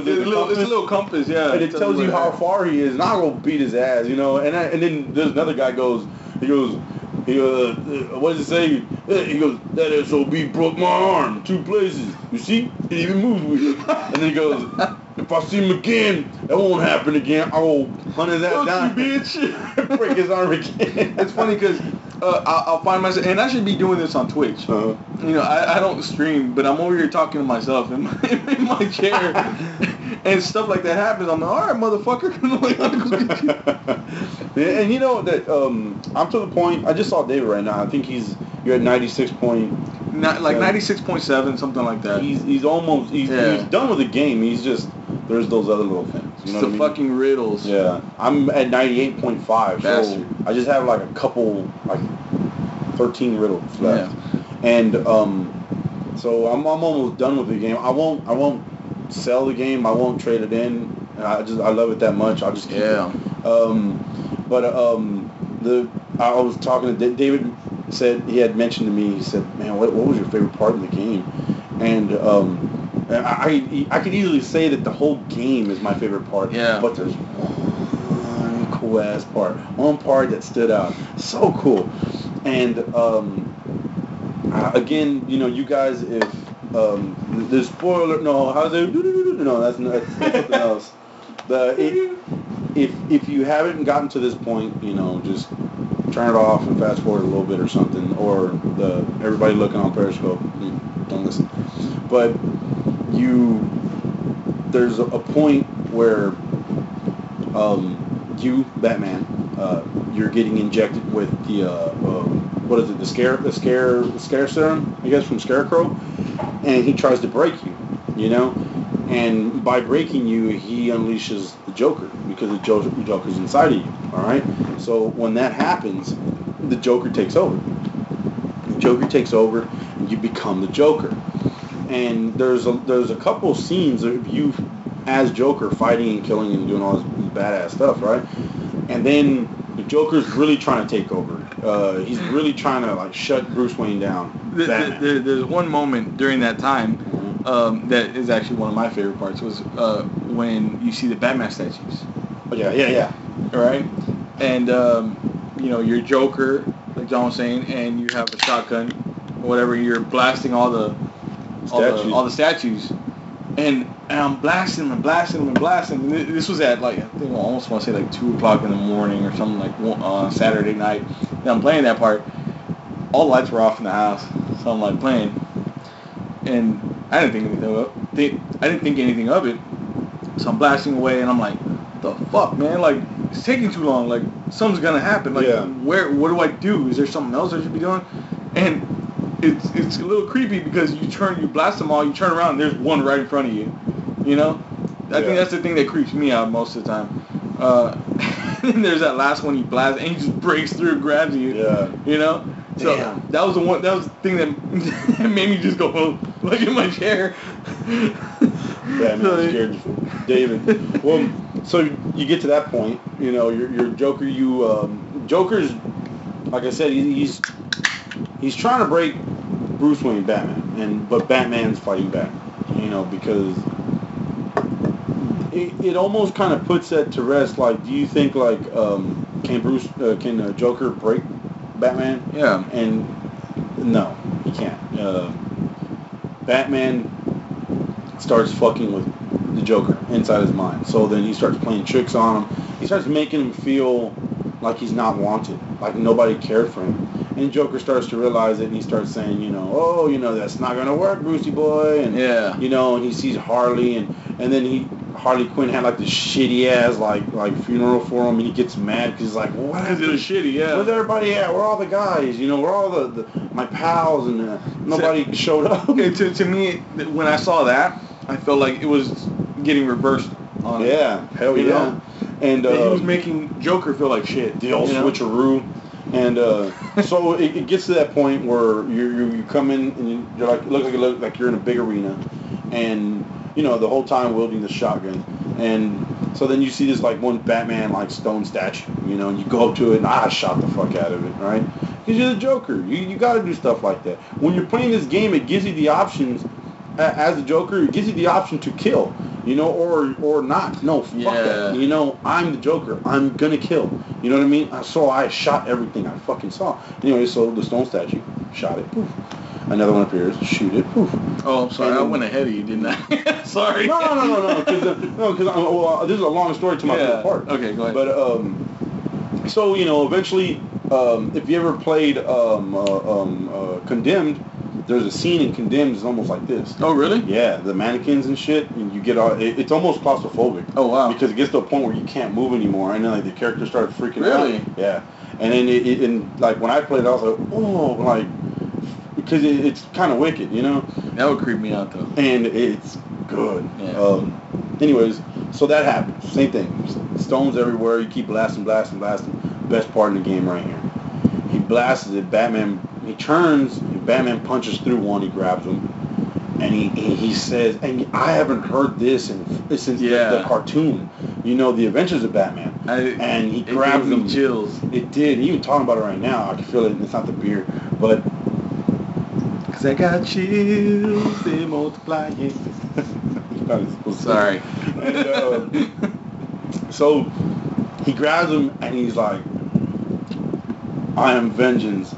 is it? This little compass, yeah. And it tells you how far he is, and I will beat his ass, you know. And then there's another guy goes. What does it say? He goes, "That SOB broke my arm 2 places. You see? It even moved with it." And then he goes, "If I see him again, that won't happen again. I will hunt his ass down, you bitch." Break his arm again. It's funny because I'll find myself, and I should be doing this on Twitch. Uh-huh. You know, I don't stream, but I'm over here talking to myself in my chair. And stuff like that happens. I'm like, all right, motherfucker. And you know that I'm to the point. I just saw David right now. I think you're at 96.7, something like that. He's done with the game. He's just there's those other little things. You know what I mean? Fucking riddles. Yeah, I'm at 98.5. So I just have like a couple 13 riddles left, and so I'm almost done with the game. I won't sell the game. I won't trade it in. I love it that much. I'll just keep it. I was talking to David. Said he had mentioned to me. He said, "Man, what was your favorite part in the game?" And I could easily say that the whole game is my favorite part. Yeah. But there's one cool ass part. One part that stood out. So cool. And again, you know, you guys if. The spoiler. No, how's it? No, that's something else. If you haven't gotten to this point, you know, just turn it off and fast forward a little bit or something. Or everybody looking on Periscope, don't listen. But there's a point where you, Batman, you're getting injected with the what is it? The scare serum, I guess, from Scarecrow. And he tries to break you, you know? And by breaking you, he unleashes the Joker because the Joker's inside of you, all right? So when that happens, the Joker takes over. The Joker takes over, and you become the Joker. And there's a couple scenes of you as Joker fighting and killing and doing all this badass stuff, right? And then the Joker's really trying to take over. He's really trying to shut Bruce Wayne down. There's one moment during that time that is actually one of my favorite parts was when you see the Batman statues. Yeah. All right? And, you know, you're Joker, like John was saying, and you have a shotgun or whatever. You're blasting all the statues. And I'm blasting them. And this was at, I think I almost want to say 2 o'clock in the morning or something on Saturday night. And I'm playing that part. All the lights were off in the house, so I'm playing, and I didn't think anything of it. So I'm blasting away, and I'm like, "The fuck, man! It's taking too long. Something's gonna happen. Where? What do I do? Is there something else I should be doing?" And it's a little creepy because you blast them all, you turn around, and there's one right in front of you. You know, I think that's the thing that creeps me out most of the time. And then there's that last one you blast, and he just breaks through, and grabs you. Yeah. You know. So that was the one. That was the thing that made me just go, look at my chair. Yeah, man, scared David. Well, so you get to that point. You know, your Joker. You Joker's, like I said, he's trying to break Bruce Wayne, Batman, but Batman's fighting back. You know, because it almost kind of puts that to rest. Do you think can Joker break Batman? Yeah. And no, he can't. Batman starts fucking with the Joker inside his mind. So then he starts playing tricks on him. He starts making him feel like he's not wanted, like nobody cared for him. And Joker starts to realize it, and he starts saying, that's not going to work, Brucey boy. And, yeah. And he sees Harley, and then Harley Quinn had, like, this shitty-ass, like funeral for him, and he gets mad because he's like, well, what is this shitty, yeah. Where's everybody at? We're all the guys, we're all the my pals, and nobody showed up. To me, when I saw that, I felt like it was getting reversed on it. Yeah, hell yeah. And he was making Joker feel like shit. The old switcheroo. And so it gets to that point where you come in and you're like, look like you're in a big arena, and the whole time wielding the shotgun. And so then you see this like one Batman like stone statue, and you go up to it and shot the fuck out of it, right? Because you're the Joker. You got to do stuff like that. When you're playing this game, it gives you the options. As the Joker, it gives you the option to kill, or not. No, fuck that. I'm the Joker. I'm gonna kill. You know what I mean? So I shot everything I fucking saw. Anyway, so the stone statue, shot it. Poof. Another one appears, shoot it. Poof. Oh, I'm sorry. I went ahead of you, didn't I? Sorry. No. Because this is a long story to my third part. Okay, go ahead. But so eventually, if you ever played Condemned. There's a scene in Condemned is almost like this. Oh, really? Yeah, the mannequins and shit, and you get all... It's almost claustrophobic. Oh, wow. Because it gets to a point where you can't move anymore, and then, the characters start freaking out. Really? Yeah. And then, when I played it, I was like, oh, because it's kind of wicked, That would creep me out, though. And it's good. Yeah. Anyways, so that happens. Same thing. Stones everywhere. You keep blasting. Best part in the game right here. He blasts it. Batman... He turns... Batman punches through one, he grabs him, and he says, and I haven't heard this since the cartoon, The Adventures of Batman. And he grabs him. Chills. It did. Even talking about it right now, I can feel it. It's not the beer, but... Because I got chills, they multiply. Sorry. And, so he grabs him, and he's like, I am vengeance.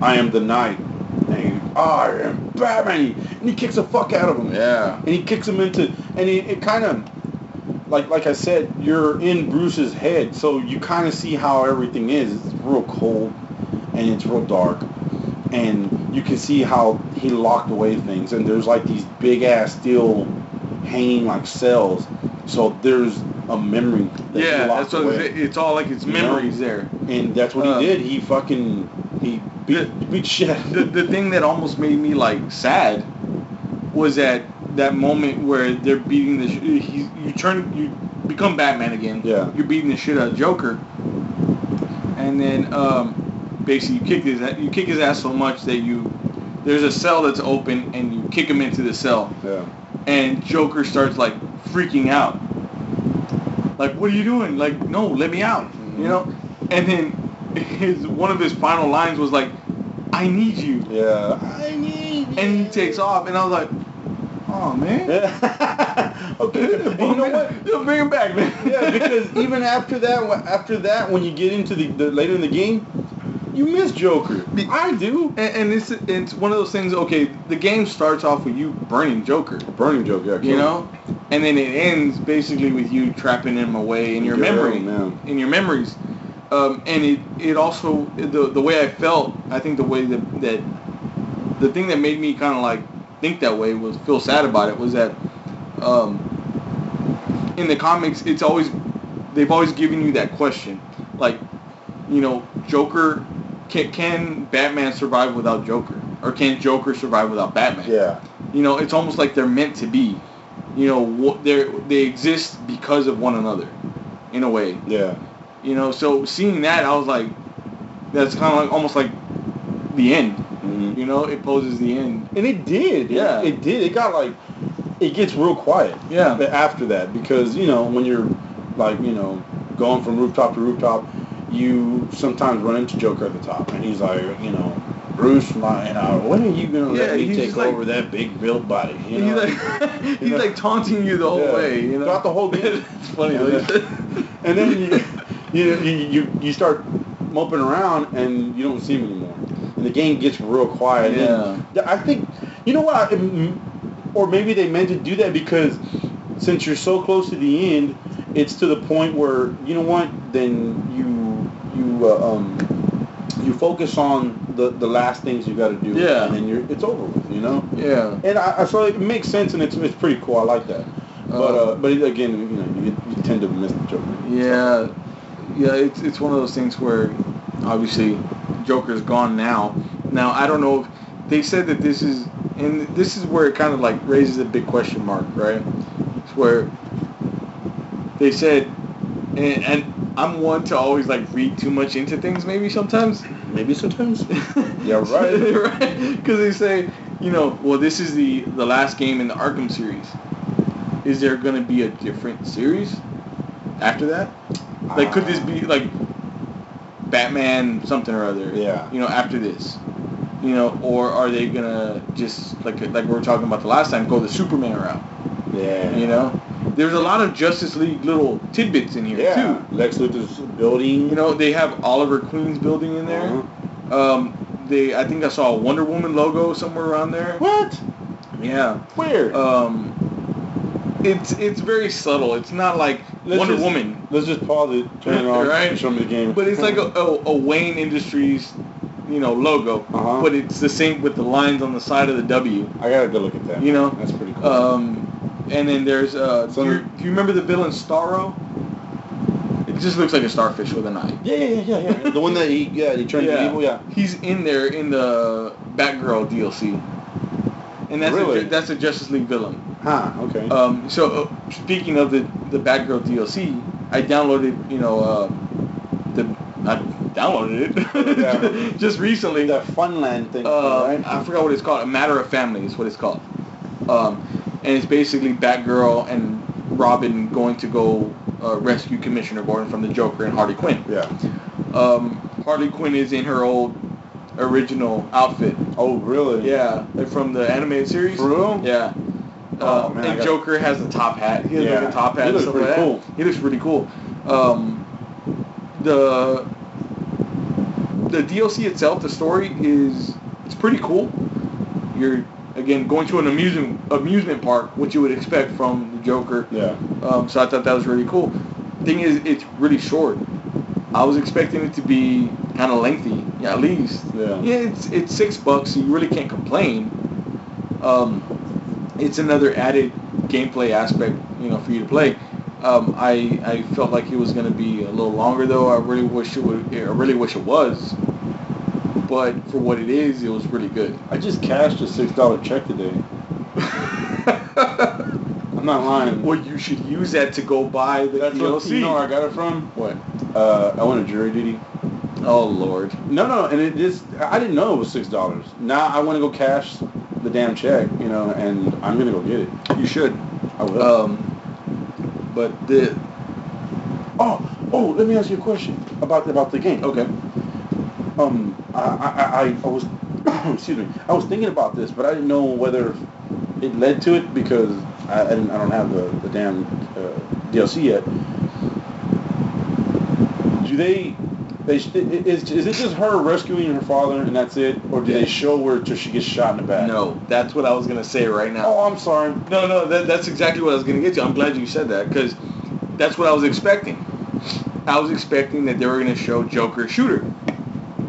I am the night. I am Batman. And he kicks the fuck out of him. Yeah. And he kicks him it kind of, like I said, you're in Bruce's head, so you kind of see how everything is. It's real cold, and it's real dark, and you can see how he locked away things, and there's, these big-ass steel hanging, cells, so there's a memory that he locked away. Yeah, it's all, his memories there. And that's what he did. He fucking... Beat shit. The thing that almost made me sad was that moment where they're beating the you become Batman again. Yeah. You're beating the shit out of Joker, and then basically you kick his ass so much that there's a cell that's open and you kick him into the cell. Yeah. And Joker starts freaking out. What are you doing? No, let me out. Mm-hmm. And then. One of his final lines was I need you. Yeah. I need you. And he takes off, and I was like, oh, man. Yeah. Okay. You know what? You'll bring him back, man. Yeah, because even after that, when you get into the later in the game, you miss Joker. I do. And it's one of those things, okay, the game starts off with you burning Joker. Yeah. And then it ends basically with you trapping him away in your memory. Man. In your memories. And it also, the way I felt, I think the way that the thing that made me kind of think that way was feel sad about it was that in the comics, they've always given you that question. Joker, can Batman survive without Joker? Or can Joker survive without Batman? Yeah. It's almost like they're meant to be. They exist because of one another, in a way. Yeah. So seeing that, I was like, that's kind of almost like the end. Mm-hmm. It poses the end. And it did. Yeah. It did. It got it gets real quiet. Yeah. After that, because, when you're, going from rooftop to rooftop, you sometimes run into Joker at the top. And he's like, Bruce, when are you going to let me take over that big built body? He's taunting you the whole way. Throughout the whole game. It's funny. And then you start moping around and you don't see him anymore, and the game gets real quiet. Yeah. And I think, you know what, or maybe they meant to do that because since you're so close to the end, it's to the point where, you know what, then you focus on the last things you got to do. Yeah. And then it's over with, you know? Yeah. And I feel like it makes sense, and it's pretty cool. I like that. But again, you know, you tend to miss the Joker. Yeah. So. Yeah, it's one of those things where, obviously, Joker's gone now. Now, I don't know if... They said that this is... And this is where it kind of, like, raises a big question mark, right? It's where they said... And I'm one to always, like, read too much into things maybe sometimes. Yeah, right. Right? Because they say, you know, well, this is the last game in the Arkham series. Is there going to be a different series after that? Like, could this be, like, Batman something or other? Yeah. You know, after this. You know, or are they going to just, like we were talking about the last time, go the Superman route? Yeah. You know? There's a lot of Justice League little tidbits in here, too. Lex Luthor's building. You know, they have Oliver Queen's building in there. Uh-huh. I think I saw a Wonder Woman logo somewhere around there. What? Yeah. Where? It's very subtle. It's not like Wonder Woman. Let's just pause it, turn it off, right? And show me the game. But it's like a Wayne Industries, you know, logo. Uh-huh. But it's the same with the lines on the side of the W. I gotta go look at that. You know? That's pretty cool. And then there's, do you remember the villain Starro? It just looks like a starfish with an eye. Yeah. The one that he turned evil, yeah. He's in there in the Batgirl DLC. And that's a Justice League villain. Huh, okay. So, speaking of the Batgirl DLC, I downloaded, you know, I downloaded it just recently. The Funland thing, right? I forgot what it's called. A Matter of Family is what it's called. And it's basically Batgirl and Robin going to go rescue Commissioner Gordon from the Joker and Harley Quinn. Yeah. Harley Quinn is in her old original outfit. Oh, really? Yeah. Like from the animated series. For real? Yeah. And Joker has a top hat. He has like a top hat. He looks pretty cool. He looks pretty cool. The DLC itself, the story it's pretty cool. You're again going to an amusement park, which you would expect from the Joker. Yeah. So I thought that was really cool. Thing is, it's really short. I was expecting it to be kind of lengthy, at least. Yeah. Yeah. It's $6, so you really can't complain. It's another added gameplay aspect, you know, for you to play. I felt like it was going to be a little longer, though. I really wish it was. But for what it is, it was really good. I just cashed a $6 check today. I'm not lying. Well, you should use that to go buy the DLC. What, you know where I got it from? What? I went to jury duty. Oh, Lord. No, and I didn't know it was $6. Now I want to go cash the damn check, you know, and I'm gonna go get it. You should. I will. But the let me ask you a question about the game. Okay. I was excuse me. I was thinking about this, but I didn't know whether it led to it because I don't have the damn DLC yet. Do they? Is it just her rescuing her father and that's it? Or do they show her till she gets shot in the back? No, that's what I was going to say right now. Oh, I'm sorry. No, that's exactly what I was going to get to. I'm glad you said that because that's what I was expecting. I was expecting that they were going to show Joker Shooter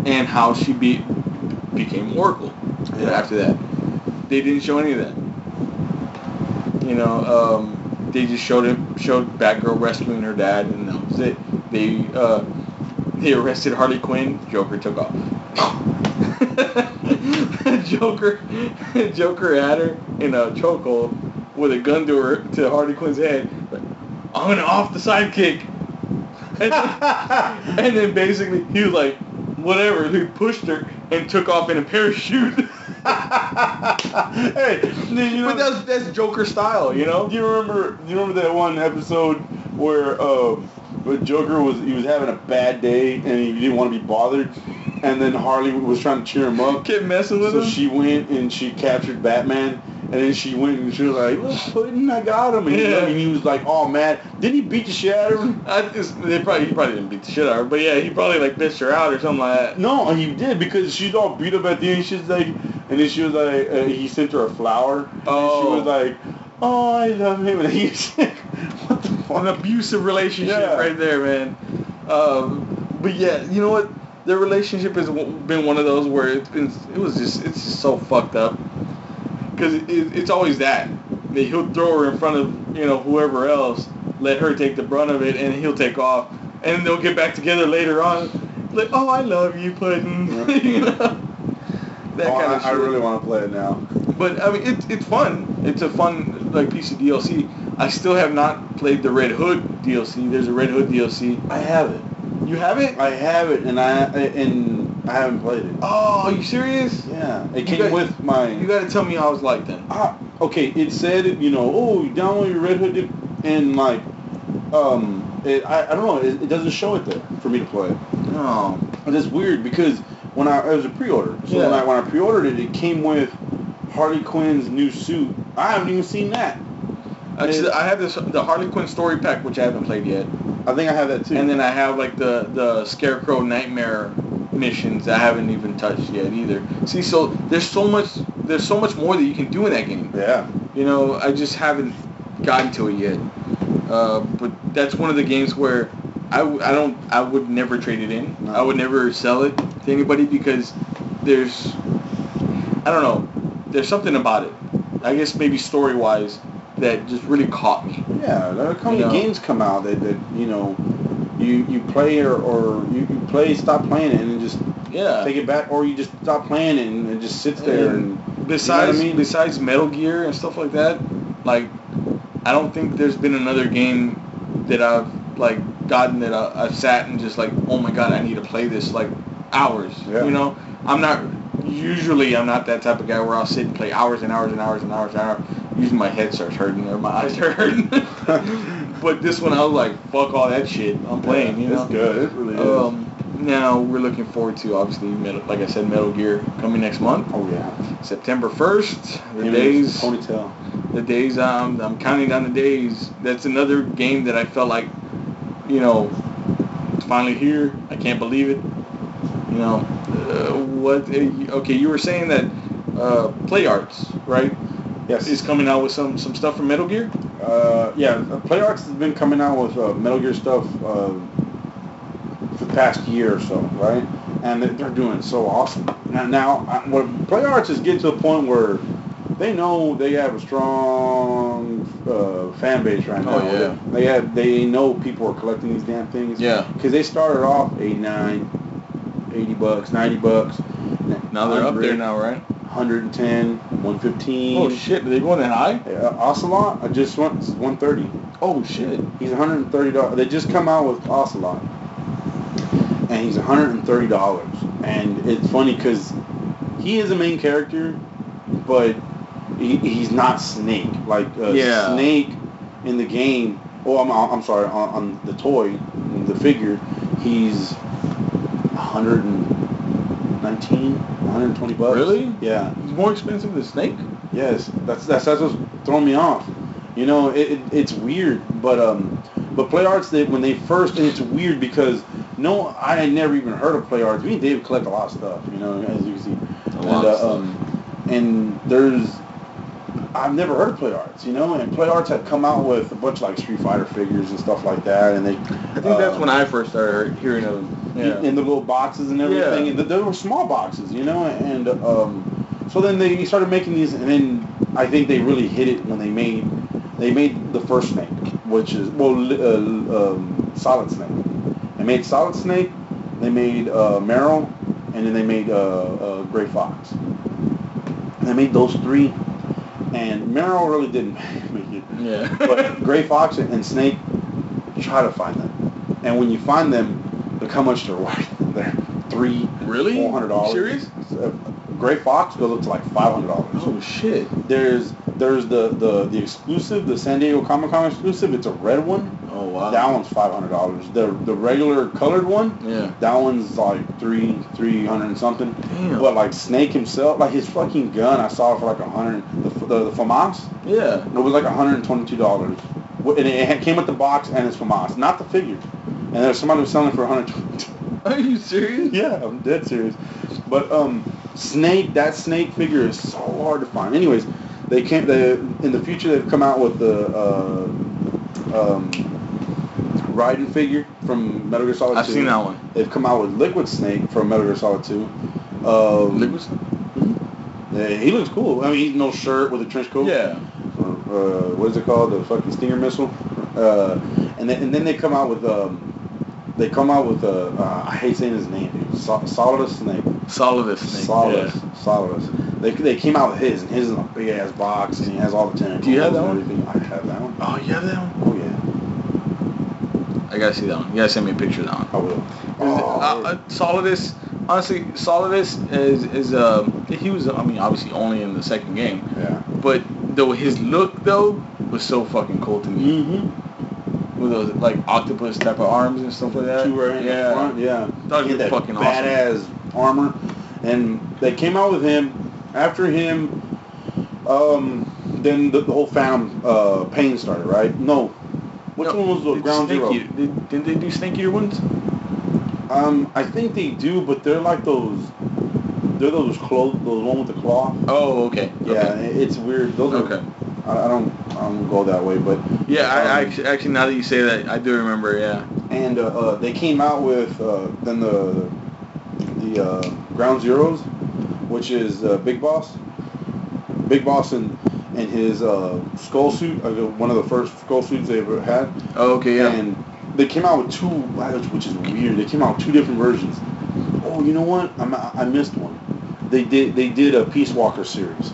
and how she became Oracle after that. They didn't show any of that. You know, they just showed Batgirl rescuing her dad, and that was it. They arrested Harley Quinn. Joker took off. Joker had her in a chokehold with a gun to Harley Quinn's head. Like, I'm gonna off the sidekick. And then basically he was like, whatever. He pushed her and took off in a parachute. Hey, you know, but that's Joker style, you know. Do you remember that one episode where? But Joker was having a bad day and he didn't want to be bothered. and then Harley was trying to cheer him up. Kept messing with him. So she went and she captured Batman, and then she went and she was like, "Look, Puddin', I got him." And he was like, "Oh man, didn't he beat the shit out of her?" He probably didn't beat the shit out of her, but yeah, he probably like bitched her out or something like that. No, he did, because she's all beat up at the end. She's like, and then she was like, he sent her a flower. Oh. And she was like, "Oh, I love him." And he's like, "What the fuck?" An abusive relationship right there, man. But yeah, you know what? Their relationship has been one of those where it's just so fucked up. Because it's always that. He'll throw her in front of, whoever else, let her take the brunt of it, and he'll take off. And they'll get back together later on. Like, "Oh, I love you, Puddin'." That kind of shit. I really want to play it now. But, I mean, it's fun. It's a fun, piece of DLC. I still have not played the Red Hood DLC. There's a Red Hood DLC. I have it. You have it? I have it, and I haven't played it. Oh, are you serious? Yeah. It came with my... You got to tell me how it's like then. Okay, it said, you download your Red Hood, and, I don't know, it doesn't show it there for me to play. Oh. And it's weird, because it was a pre-order. So when I pre-ordered it, it came with Harley Quinn's new suit. I haven't even seen that. Actually, I have the Harley Quinn story pack, which I haven't played yet. I think I have that too. And then I have the Scarecrow Nightmare missions that I haven't even touched yet either. See, so there's so much more that you can do in that game. Yeah. I just haven't gotten to it yet. But that's one of the games where I would never trade it in. No. I would never sell it to anybody, because there's something about it. I guess maybe story-wise that just really caught me. Yeah, there come games come out that you play or you play, stop playing it, and just take it back, or you just stop playing it and it just sits there. And besides, besides Metal Gear and stuff like that, I don't think there's been another game that I've gotten that I've sat and just oh my god, I need to play this hours. Yeah. I'm not that type of guy where I'll sit and play hours and hours. Usually my head starts hurting or my eyes start hurting. But this one, I was like, fuck all that shit. I'm playing, It's good. It really is. Now, we're looking forward to, obviously, Metal Gear coming next month. Oh, yeah. September 1st. The days, I'm counting down the days. That's another game that I felt like, it's finally here. I can't believe it. Okay, you were saying that Play Arts, right? Yes. Is coming out with some stuff from Metal Gear? Play Arts has been coming out with Metal Gear stuff for the past year or so, right? And they're doing so awesome. Now, Play Arts is getting to the point where they know they have a strong fan base right now. Oh, yeah. They know people are collecting these damn things. Yeah. Because they started off $80, $90. Now they're up there now, right? 110, 115. Oh shit! Are they going that high? Ocelot, I just went 130. Oh shit! He's $130. They just come out with Ocelot, and he's $130. And it's funny because he is a main character, but he's not Snake. Snake in the game. Oh, I'm sorry. On the toy, the figure, he's 119. $120. Really? Yeah. It's more expensive than Snake? Yes. That's what's throwing me off. It's weird, but Play Arts, it's weird because I had never even heard of Play Arts. Me and Dave collect a lot of stuff, as you can see. A lot of stuff. And I've never heard of Play Arts, and Play Arts had come out with a bunch of Street Fighter figures and stuff like that, and I think that's when I first started hearing of them. Yeah. In the little boxes and everything, and they were small boxes, and so then they started making these, and then I think they really hit it when they made the first Snake, which is Solid Snake. They made Solid Snake, they made Meryl, and then they made Gray Fox. And they made those three. And Meryl really didn't make it. Yeah. But Gray Fox and Snake, try to find them. And when you find them, look how much they're worth. They're $400. Serious? Gray Fox goes up to $500. Oh shit. There's the exclusive, the San Diego Comic Con exclusive. It's a red one. Oh. Oh wow. That one's $500. The regular colored one, yeah, that one's like $300 and something. Damn. But like Snake himself, like his fucking gun, I saw it for like $100. The FAMAS. Yeah. It was like $122. And it came with the box and it's FAMAS, not the figure. And there's somebody who's selling for $120. Are you serious? Yeah, I'm dead serious. But Snake, that Snake figure is so hard to find. Anyways, they can't. They in the future they've come out with the Raiden figure from Metal Gear Solid 2. I've seen that one. They've come out with Liquid Snake from Metal Gear Solid 2. Liquid Snake? Yeah, he looks cool. I mean, he's no shirt with a trench coat. Yeah. What is it called? The fucking Stinger missile. And then they come out with I hate saying his name, dude. Solid Snake. They came out with his, and his is a big ass box, and he has all the tentacles. Do you have that one? Everything. I have that one. Oh, you have that one? Oh yeah. I gotta see that one. You gotta send me a picture of that one. I will. Solidus is he was, I mean, obviously only in the second game. Yeah. But though his look though was so fucking cool to me. Mm-hmm. With those like octopus type of arms and stuff like that. Two right in the front, yeah. That was fucking badass awesome. Armor, and they came out with him. After him, then the whole Phantom pain started, right? No, which one was the Ground Zero? Didn't they do Snake Eater ones? I think they do, but they're like those. They're those clothes, those one with the cloth. Oh, okay. Yeah, okay. It's weird. Those are. Okay. I don't go that way, but yeah, I actually now that you say that, I do remember, yeah. And they came out with then the Ground Zeroes, which is Big Boss and his skull suit, one of the first skull suits they ever had. Oh, okay, yeah. And they came out with two, which is weird. They came out with two different versions. Oh, you know what? I missed one. They did a Peace Walker series.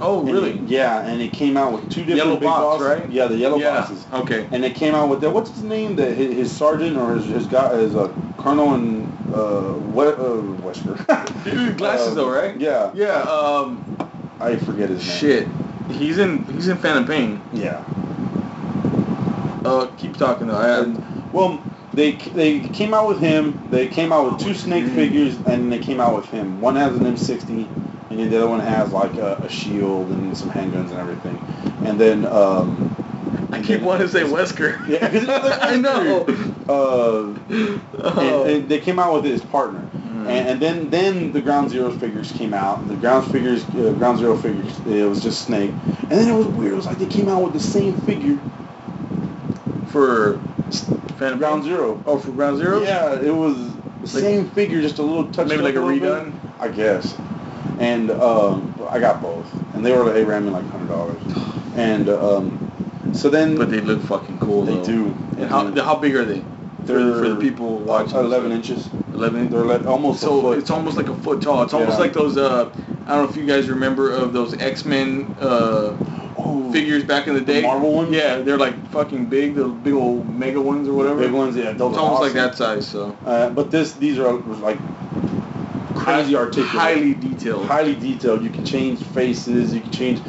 Oh, really? And it came out with two different yellow Big Boss, bosses. Right? Yeah, the yellow bosses. Okay. And it came out with that. What's his name? That his sergeant or his guy is a colonel and Wesker. Dude, glasses though, right? Yeah. Yeah. I forget his name. Shit. He's in Phantom Pain. Yeah. Keep talking though. They came out with him. They came out with two Snake figures, and they came out with him. One has an M60. And the other one has like a shield and some handguns and everything. And then I keep wanting to say Wesker. Yeah, because I know. And they came out with his partner, and then the Ground Zero figures came out. The Ground Zero figures, it was just Snake. And then it was weird. It was like they came out with the same figure for Phantom Ground Zero. Oh, for Ground Zero? Yeah, it was the same figure, just a little touch. Maybe like a redone. Bit, I guess. And I got both, and they ran me like $100, and so then. But they look fucking cool. They do. And how big are they? They're for the people watching. 11 inches. 11. They're almost. So a foot. It's almost like a foot tall. It's almost like those. I don't know if you guys remember of those X-Men figures back in the day. The Marvel ones. Yeah, they're like fucking big. The big old mega ones or whatever. Big ones, yeah. Those it's almost awesome. Like that size. So. But these are like. Crazy articulate. Highly detailed. You can change faces. You can change.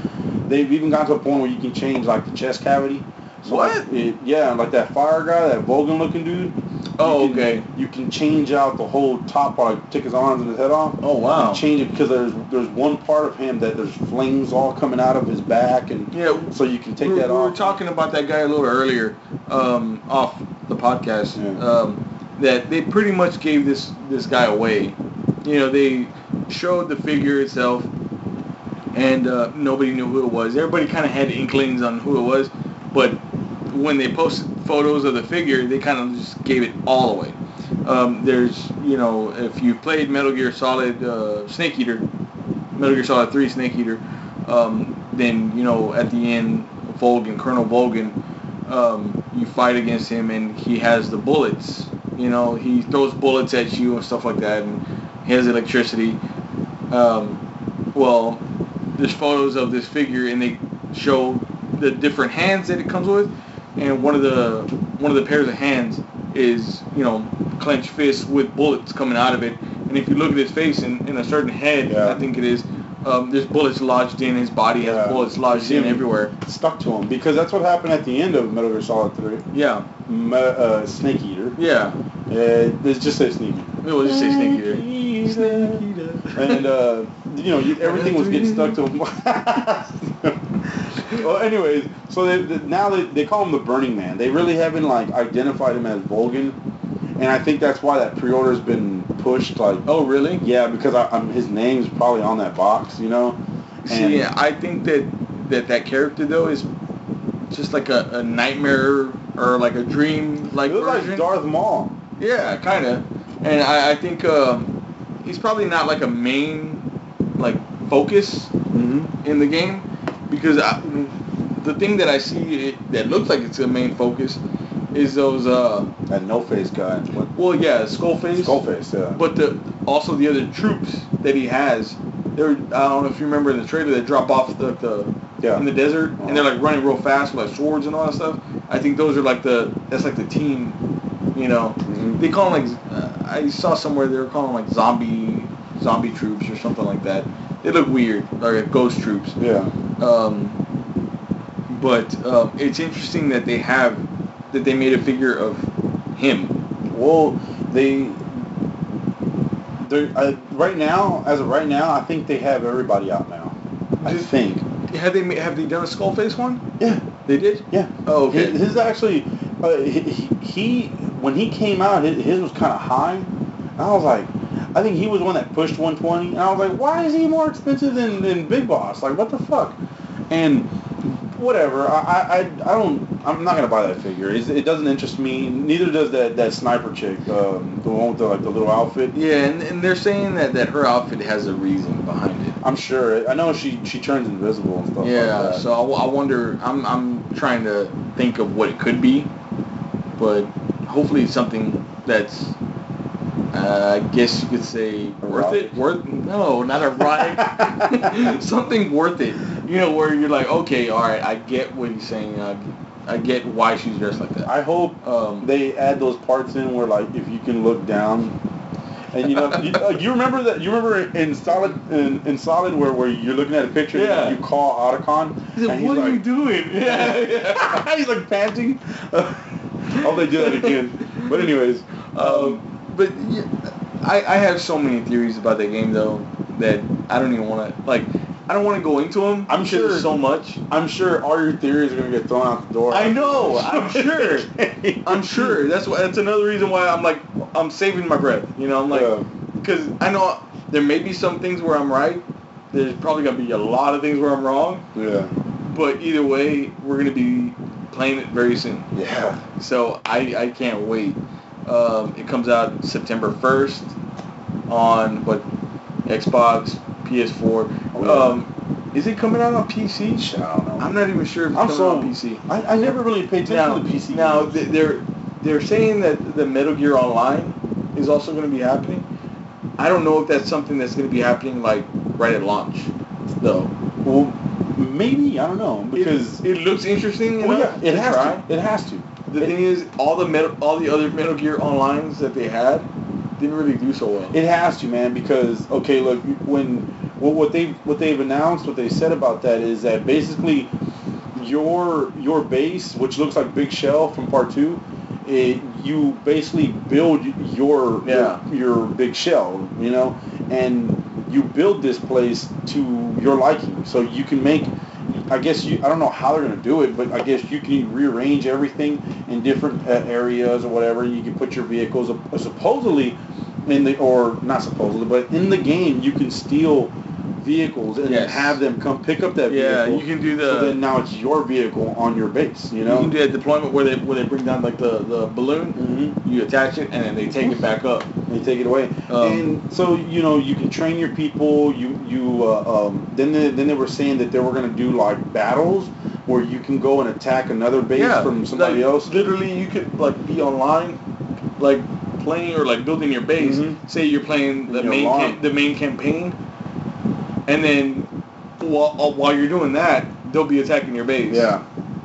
They've even got to a point where you can change like the chest cavity. So what? Like like that fire guy, that Vulcan looking dude. Oh, okay. You can change out the whole top part. Like, take his arms and his head off. Oh wow. You change it because there's one part of him that there's flames all coming out of his back, and so you can take that off. We were talking about that guy a little earlier, off the podcast. Yeah. That they pretty much gave this guy away. You know, they showed the figure itself, and nobody knew who it was. Everybody kind of had inklings on who it was, but when they posted photos of the figure, they kind of just gave it all away. There's, you know, if you played Metal Gear Solid Snake Eater, Metal Gear Solid 3 Snake Eater, then, you know, at the end, Colonel Vulcan, you fight against him, and he has the bullets. You know, he throws bullets at you and stuff like that, and he has electricity. Well, there's photos of this figure, and they show the different hands that it comes with, and one of the pairs of hands is, you know, clenched fists with bullets coming out of it. And if you look at his face in a certain head, I think it is, there's bullets lodged in his body. Has bullets lodged in everywhere. Stuck to him, because that's what happened at the end of Metal Gear Solid 3. Yeah. Snake Eater. Yeah. Just say Snake Eater. It was just say Snake Eater. Snake Eater. And, you know, everything was getting stuck to him. Well, anyways, so now they call him the Burning Man. They really haven't, like, identified him as Vulcan. And I think that's why that pre-order's been pushed. Like, oh, really? Yeah, because his name's probably on that box, you know? And see, I think that character, though, is just like a nightmare or like a dream. Like, it looks like Darth Maul. Yeah, kind of. And I think he's probably not like a main like focus in the game, because the thing that I see that looks like it's a main focus is those that no-face guy. What? Well, yeah, Skullface. Skullface, yeah. But also the other troops that he has. I don't know if you remember in the trailer, they drop off in the desert, and they're like running real fast with like swords and all that stuff. I think those are like that's like the team, you know. Mm-hmm. They call them like I saw somewhere they were calling them like zombie troops or something like that. They look weird, like ghost troops. Yeah. But it's interesting that they made a figure of him. Well, right now, I think they have everybody out now. Have they done a Skullface one? Yeah, they did. Yeah. Oh, okay. His actually, when he came out, his was kind of high. And I was like, I think he was the one that pushed 120. And I was like, why is he more expensive than Big Boss? Like, what the fuck? And whatever. I'm not gonna buy that figure. It doesn't interest me. Neither does that sniper chick, the one with the little outfit. Yeah, and they're saying that her outfit has a reason behind it. I'm sure. I know she turns invisible and stuff. Yeah. Like that. So I wonder. I'm trying to think of what it could be, but hopefully it's something that's I guess you could say erotic. No, not erotic. Something worth it. You know, where you're like, okay, all right, I get what he's saying. I get why she's dressed like that. I hope they add those parts in where, like, if you can look down, and you know, you remember that. You remember in Solid where you're looking at a picture, and you call Otacon. He's like, what are you doing? Yeah. He's like panting. I hope they do that again. But anyways, but yeah, I have so many theories about that game though that I don't even want to like. I don't want to go into them. I'm sure there's so much. I'm sure all your theories are going to get thrown out the door. I know. I'm sure. I'm sure. That's another reason why I'm like, I'm saving my breath. You know, I'm like, because I know there may be some things where I'm right. There's probably going to be a lot of things where I'm wrong. Yeah. But either way, we're going to be playing it very soon. Yeah. So I can't wait. It comes out September 1st on Xbox, PS4. Oh, yeah. Is it coming out on PC? I don't know. I'm not even sure if it's coming out on PC. I never really paid attention to the PC. Now, they're saying that the Metal Gear Online is also going to be happening. I don't know if that's something that's going to be happening, like, right at launch, though. Well, maybe. I don't know. Because it looks interesting. Yeah, it has to. The thing is, all the other Metal Gear Onlines that they had didn't really do so well. It has to, man, because, okay, look, what they've announced, what they said about that is that basically your base, which looks like Big Shell from Part 2, you basically build your Big Shell, you know, and you build this place to your liking. So you can make, I don't know how they're going to do it, but I guess you can rearrange everything in different areas or whatever. You can put your vehicles, supposedly, in the game, you can steal vehicles and have them come pick up that vehicle. Yeah, you can do so then now it's your vehicle on your base, you know? You can do that deployment where they bring down, like, the balloon. Mm-hmm. You attach it, and then they take it back up. They take it away. And so, you know, you can train your people. Then they were saying that they were going to do, like, battles where you can go and attack another base from somebody else. Literally, you could, like, be online, like, playing or, like, building your base. Mm-hmm. Say you're playing the main campaign. And then while you're doing that, they'll be attacking your base. Yeah.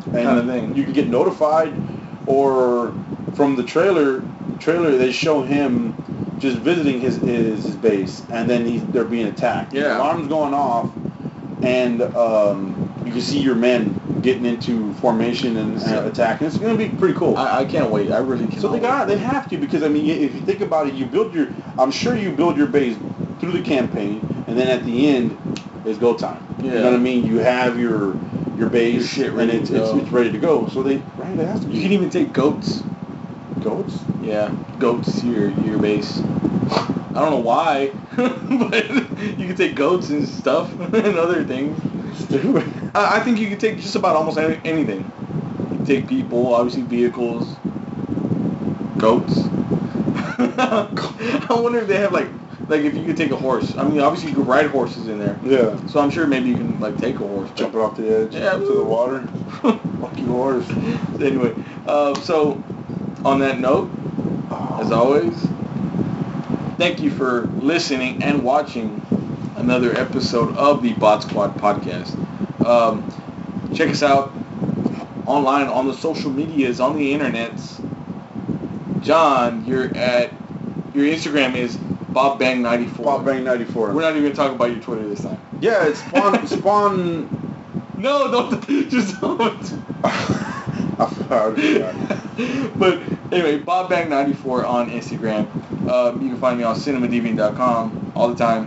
Kind of thing. You can get notified, or from the trailer they show him just visiting his base, and then they're being attacked. Yeah. The alarm's going off, and you can see your men getting into formation and attack. And it's going to be pretty cool. I can't wait. I really can't. So they have to, because I mean, if you think about it, you build your base through the campaign, and then at the end is go time. Yeah. You know what I mean? You have your base, your shit ready, and it's ready to go. So they have to. You can even take goats. Goats? Yeah, goats to your base. I don't know why, but you can take goats and stuff and other things. I think you can take just about almost anything. You can take people, obviously vehicles, goats. I wonder if they have like if you could take a horse. I mean, obviously you could ride horses in there. Yeah. So I'm sure maybe you can take a horse, jump it off the edge, to the water. Fuck you, horse. Anyway, so on that note, as always. Thank you for listening and watching another episode of the Bot Squad podcast. Check us out online, on the social medias, on the internets. John, your Instagram is BobBang94. BobBang94. We're not even going to talk about your Twitter this time. Yeah, it's Spawn. No, don't. Just don't. I'm sorry. But anyway, BobBang94 on Instagram. You can find me on cinemadeviant.com all the time.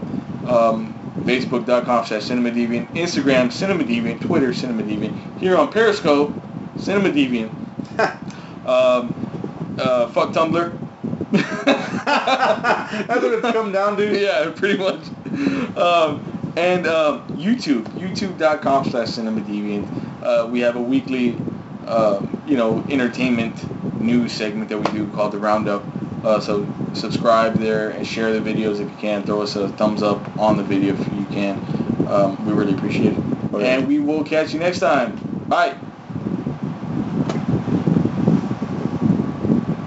Facebook.com/cinemadeviant. Instagram, cinemadeviant. Twitter, cinemadeviant. Here on Periscope, cinemadeviant. Fuck Tumblr. That's what it's come down to. Yeah, pretty much. And YouTube. YouTube.com/cinemadeviant. We have a weekly, entertainment news segment that we do called The Roundup. So subscribe there and share the videos if you can. Throw us a thumbs up on the video if you can. We really appreciate it. And we will catch you next time. Bye.